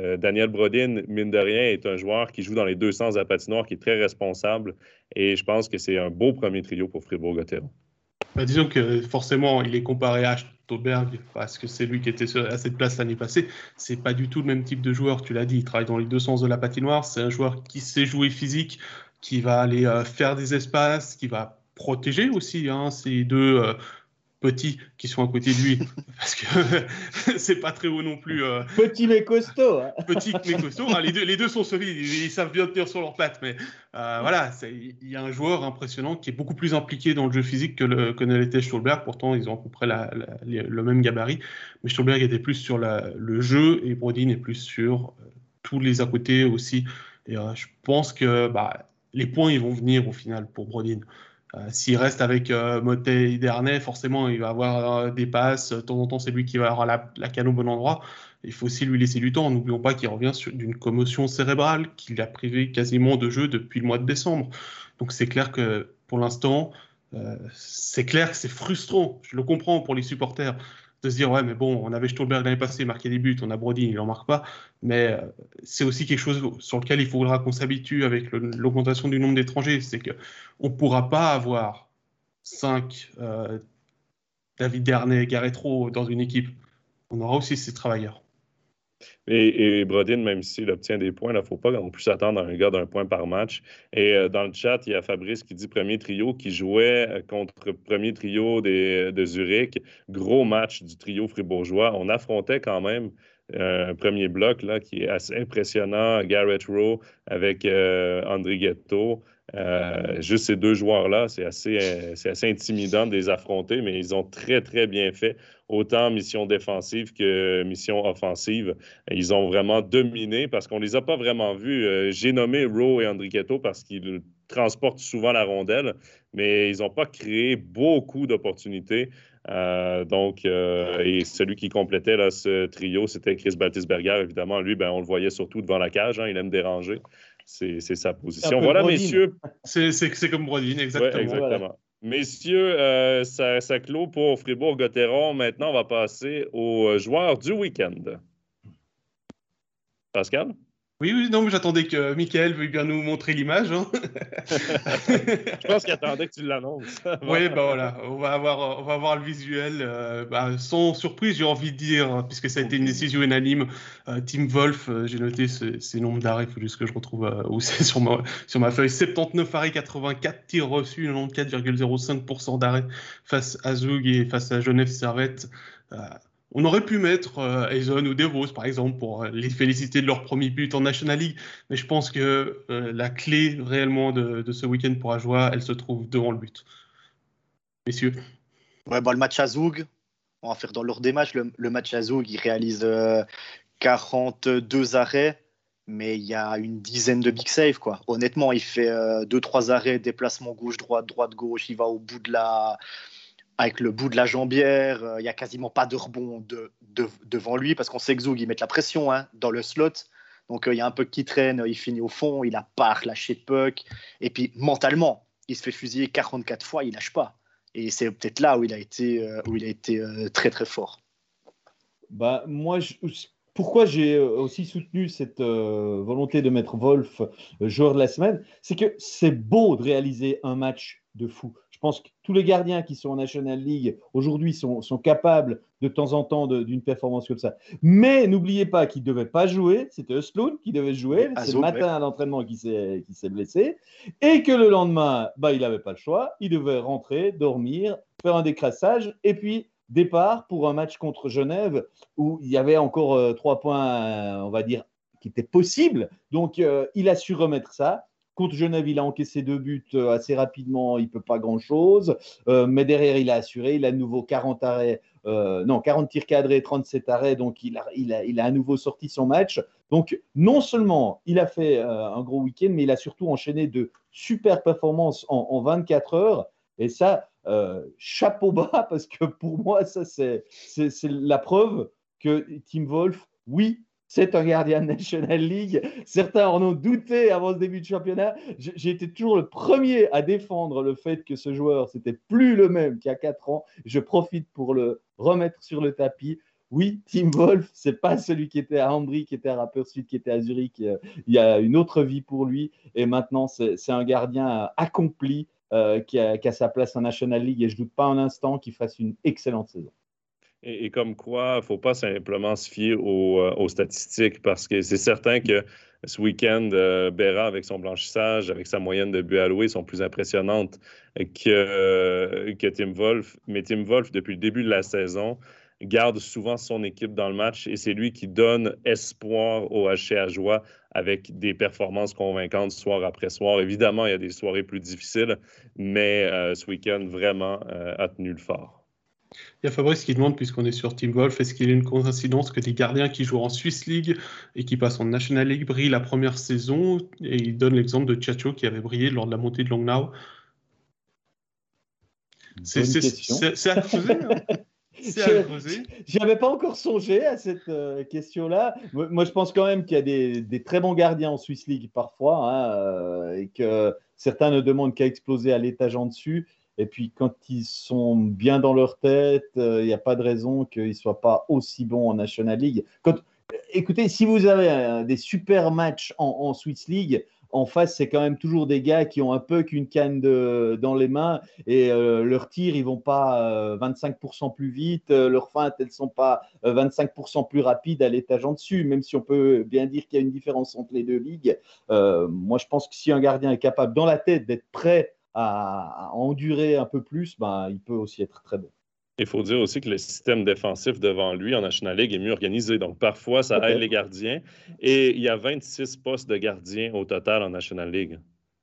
Daniel Brodin, mine de rien, est un joueur qui joue dans les deux sens de la patinoire, qui est très responsable. Et je pense que c'est un beau premier trio pour Fribourg-Gottéron. Disons que forcément, il est comparé à Stalberg parce que c'est lui qui était à cette place l'année passée. C'est pas du tout le même type de joueur, tu l'as dit. Il travaille dans les deux sens de la patinoire. C'est un joueur qui sait jouer physique, qui va aller faire des espaces, qui va protéger aussi ces deux petits qui sont à côté de lui. Parce que c'est pas très haut non plus. Petit mais costaud. Hein. Petit mais costaud. Les deux sont solides. Ils savent bien tenir sur leurs pattes. Mais voilà, il y a un joueur impressionnant qui est beaucoup plus impliqué dans le jeu physique que ne l'était Stalberg. Pourtant, ils ont à peu près le même gabarit. Mais Stalberg était plus sur le jeu et Brodin est plus sur tous les à côté aussi. Et je pense que les points ils vont venir au final pour Brodin. S'il reste avec Mottet et Dernais, forcément, il va avoir des passes. De temps en temps, c'est lui qui va avoir la canne au bon endroit. Il faut aussi lui laisser du temps. N'oublions pas qu'il revient d'une commotion cérébrale qu'il a privé quasiment de jeu depuis le mois de décembre. Donc, c'est clair que pour l'instant, C'est clair que c'est frustrant, je le comprends pour les supporters, de se dire ouais mais bon, on avait Stalberg l'année passée, marqué des buts, on a Brodin, il n'en marque pas, mais c'est aussi quelque chose sur lequel il faudra qu'on s'habitue avec l'augmentation du nombre d'étrangers, c'est qu'on ne pourra pas avoir 5 David Dernais, Garretro dans une équipe, on aura aussi ces travailleurs. Et Brodin, même s'il obtient des points, il ne faut pas qu'on puisse attendre un gars d'un point par match. Et dans le chat, il y a Fabrice qui dit premier trio qui jouait contre premier trio de Zurich. Gros match du trio fribourgeois. On affrontait quand même un premier bloc là, qui est assez impressionnant. Garrett Rowe avec Andrighetto. Juste ces deux joueurs-là, c'est assez intimidant de les affronter, mais ils ont très, très bien fait, autant mission défensive que mission offensive. Ils ont vraiment dominé parce qu'on ne les a pas vraiment vus. J'ai nommé Rowe et Andrighetto parce qu'ils transportent souvent la rondelle, mais ils n'ont pas créé beaucoup d'opportunités. Et celui qui complétait là, ce trio, c'était Chris Baltisberger. Évidemment, lui, ben, on le voyait surtout devant la cage. Hein, il aime déranger. C'est sa position. Voilà, Brodin. Messieurs. C'est comme Brodin, exactement. Ouais, exactement. Voilà. Messieurs, ça clôt pour Fribourg-Gottéron. Maintenant, on va passer aux joueurs du week-end. Pascal? Oui, non, mais j'attendais que Michael veuille bien nous montrer l'image. Hein. Je pense qu'il attendait que tu l'annonces. Oui, ben voilà, on va avoir le visuel. Sans surprise, j'ai envie de dire, puisque ça a été une décision unanime, Tim Wolf, j'ai noté ces nombres d'arrêts, il faut juste que je retrouve où c'est sur ma feuille. 79 arrêts, 84 tirs reçus, 94,05% d'arrêts face à Zug et face à Genève-Servette. On aurait pu mettre Hazen ou Devos, par exemple, pour les féliciter de leur premier but en National League. Mais je pense que la clé réellement de ce week-end pour Ajoie, elle se trouve devant le but. Messieurs. Ouais, le match à Zoug, on va faire dans l'ordre des matchs. Le match à Zoug, il réalise 42 arrêts, mais il y a une dizaine de big saves, quoi. Honnêtement, il fait 2-3 arrêts, déplacement gauche-droite, droite-gauche. Il va au bout de la... Avec le bout de la jambière, il n'y a quasiment pas de rebond devant lui parce qu'on sait que Zug, ils mettent la pression hein, dans le slot. Donc, il y a un puck qui traîne, il finit au fond, il n'a pas relâché de puck. Et puis, mentalement, il se fait fusiller 44 fois, il ne lâche pas. Et c'est peut-être là où il a été très, très fort. Moi, pourquoi j'ai aussi soutenu cette volonté de mettre Wolf joueur de la semaine, c'est que c'est beau de réaliser un match de fou. Je pense que tous les gardiens qui sont en National League aujourd'hui sont capables de temps en temps d'une performance comme ça. Mais n'oubliez pas qu'il ne devait pas jouer. C'était Östlund qui devait jouer. C'est le matin à l'entraînement qui s'est blessé. Et que le lendemain, il n'avait pas le choix. Il devait rentrer, dormir, faire un décrassage. Et puis, départ pour un match contre Genève où il y avait encore 3 points, on va dire, qui étaient possibles. Donc, il a su remettre ça. Contre Genève, il a encaissé 2 buts assez rapidement, il ne peut pas grand-chose. Mais derrière, il a assuré, il a à nouveau 40 tirs cadrés, 37 arrêts. Donc, il a à nouveau sorti son match. Donc, non seulement il a fait un gros week-end, mais il a surtout enchaîné de super performances en 24 heures. Et ça, chapeau bas, parce que pour moi, ça, c'est la preuve que Tim Wolf, oui, c'est un gardien de National League. Certains en ont douté avant ce début de championnat. J'ai été toujours le premier à défendre le fait que ce joueur, ce n'était plus le même qu'il y a 4 ans. Je profite pour le remettre sur le tapis. Oui, Tim Wolf, ce n'est pas celui qui était à Ambry, qui était à Rapperswil, qui était à Zurich. Il y a une autre vie pour lui. Et maintenant, c'est un gardien accompli qui a sa place en National League. Et je ne doute pas un instant qu'il fasse une excellente saison. Et comme quoi, il ne faut pas simplement se fier aux statistiques parce que c'est certain que ce week-end, Berra, avec son blanchissage, avec sa moyenne de buts alloués, sont plus impressionnantes que Tim Wolf. Mais Tim Wolf, depuis le début de la saison, garde souvent son équipe dans le match et c'est lui qui donne espoir au HC Ajoie avec des performances convaincantes soir après soir. Évidemment, il y a des soirées plus difficiles, mais ce week-end, vraiment, a tenu le fort. Il y a Fabrice qui demande, puisqu'on est sur Tim Wolf, est-ce qu'il y a une coïncidence que des gardiens qui jouent en Swiss League et qui passent en National League brillent la première saison? Et il donne l'exemple de Ciaccio qui avait brillé lors de la montée de Langnau. C'est à creuser, hein. Je n'avais pas encore songé à cette question-là. Moi, je pense quand même qu'il y a des très bons gardiens en Swiss League parfois, hein, et que certains ne demandent qu'à exploser à l'étage en dessus. Et puis, quand ils sont bien dans leur tête, il n'y a pas de raison qu'ils ne soient pas aussi bons en National League. Écoutez, si vous avez des super matchs en Swiss League, en face, c'est quand même toujours des gars qui ont un peu qu'une canne dans les mains et leurs tirs, ils ne vont pas 25% plus vite, leurs feintes, elles ne sont pas 25% plus rapides à l'étage en dessus, même si on peut bien dire qu'il y a une différence entre les deux ligues. Moi, je pense que si un gardien est capable dans la tête d'être prêt à endurer un peu plus, ben, il peut aussi être très bon. Il faut dire aussi que le système défensif devant lui en National League est mieux organisé. Donc, parfois, ça aide les gardiens. Et il y a 26 postes de gardiens au total en National League.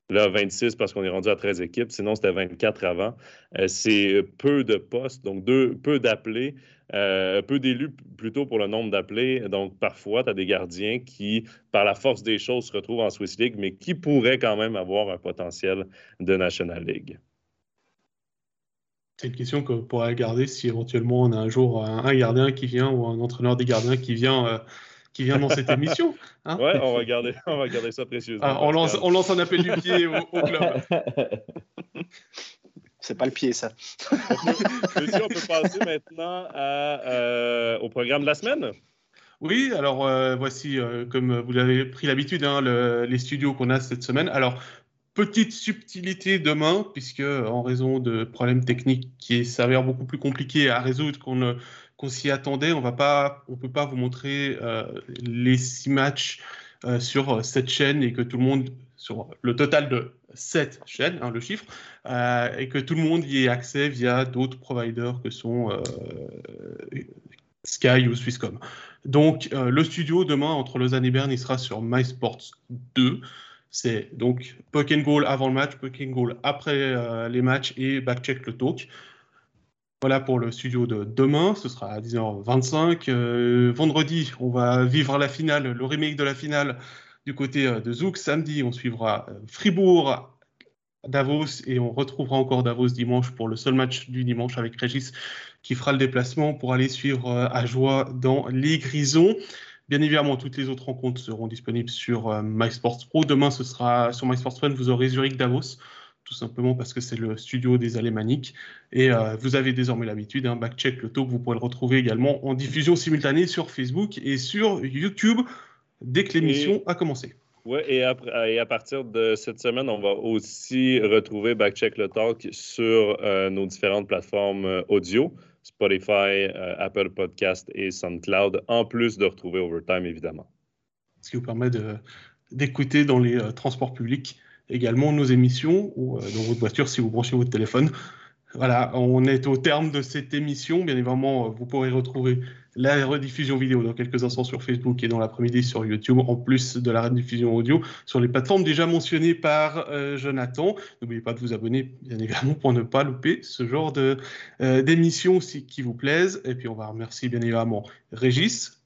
Là, 26 parce qu'on est rendu à 13 équipes. Sinon, c'était 24 avant. C'est peu de postes, donc peu d'appelés. Peu d'élus plutôt pour le nombre d'appelés. Donc, parfois, tu as des gardiens qui, par la force des choses, se retrouvent en Swiss League, mais qui pourraient quand même avoir un potentiel de National League. C'est une question qu'on pourrait regarder si éventuellement on a un jour un gardien qui vient ou un entraîneur des gardiens qui vient dans cette émission. Hein? Oui, on va regarder ça précieusement. Ah, on lance un appel du pied au club. C'est pas le pied, ça. On peut passer maintenant au programme de la semaine. Oui, alors voici, comme vous l'avez pris l'habitude, hein, les studios qu'on a cette semaine. Alors, petite subtilité demain, puisque en raison de problèmes techniques qui s'avèrent beaucoup plus compliqués à résoudre qu'on s'y attendait, on ne peut pas vous montrer les 6 matchs sur cette chaîne et que tout le monde, sur le total de 7 chaînes, hein, le chiffre, et que tout le monde y ait accès via d'autres providers que sont Sky ou Swisscom. Donc, le studio, demain, entre Lausanne et Berne, il sera sur MySports 2. C'est donc puck and goal avant le match, puck and goal après les matchs et backcheck le talk. Voilà pour le studio de demain, ce sera à 10h25. Vendredi, on va vivre la finale, le remake de la finale du côté de Zouk. Samedi, on suivra Fribourg, Davos, et on retrouvera encore Davos dimanche pour le seul match du dimanche avec Régis qui fera le déplacement pour aller suivre Ajoie dans les Grisons. Bien évidemment, toutes les autres rencontres seront disponibles sur MySports Pro. Demain, ce sera sur MySports Pro, vous aurez Zurich-Davos, tout simplement parce que c'est le studio des Alémaniques. Et vous avez désormais l'habitude, hein, Backcheck, le talk, vous pourrez le retrouver également en diffusion simultanée sur Facebook et sur YouTube dès que l'émission a commencé. Oui, et à partir de cette semaine, on va aussi retrouver Backcheck, le talk sur nos différentes plateformes audio. Spotify, Apple Podcast et SoundCloud, en plus de retrouver Overtime, évidemment. Ce qui vous permet d'écouter dans les transports publics également nos émissions ou dans votre voiture si vous branchez votre téléphone. Voilà, on est au terme de cette émission. Bien évidemment, vous pourrez retrouver la rediffusion vidéo dans quelques instants sur Facebook et dans l'après-midi sur YouTube, en plus de la rediffusion audio sur les plateformes déjà mentionnées par Jonathan. N'oubliez pas de vous abonner, bien évidemment, pour ne pas louper ce genre d'émissions qui vous plaisent. Et puis, on va remercier, bien évidemment, Régis.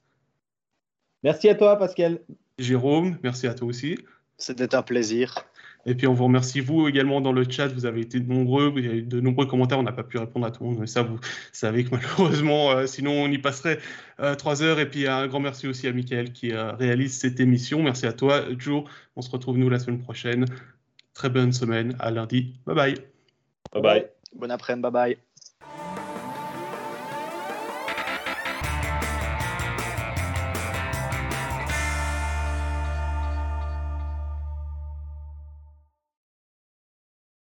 Merci à toi, Pascal. Jérôme, merci à toi aussi. C'était un plaisir. Et puis, on vous remercie, vous, également, dans le chat. Vous avez été nombreux, il y a eu de nombreux commentaires. On n'a pas pu répondre à tout le monde, mais ça, vous savez que malheureusement, sinon, on y passerait 3 heures. Et puis, un grand merci aussi à Mickaël qui réalise cette émission. Merci à toi, Joe. On se retrouve, nous, la semaine prochaine. Très bonne semaine. À lundi. Bye-bye. Bye-bye. Bon après-midi. Bye-bye.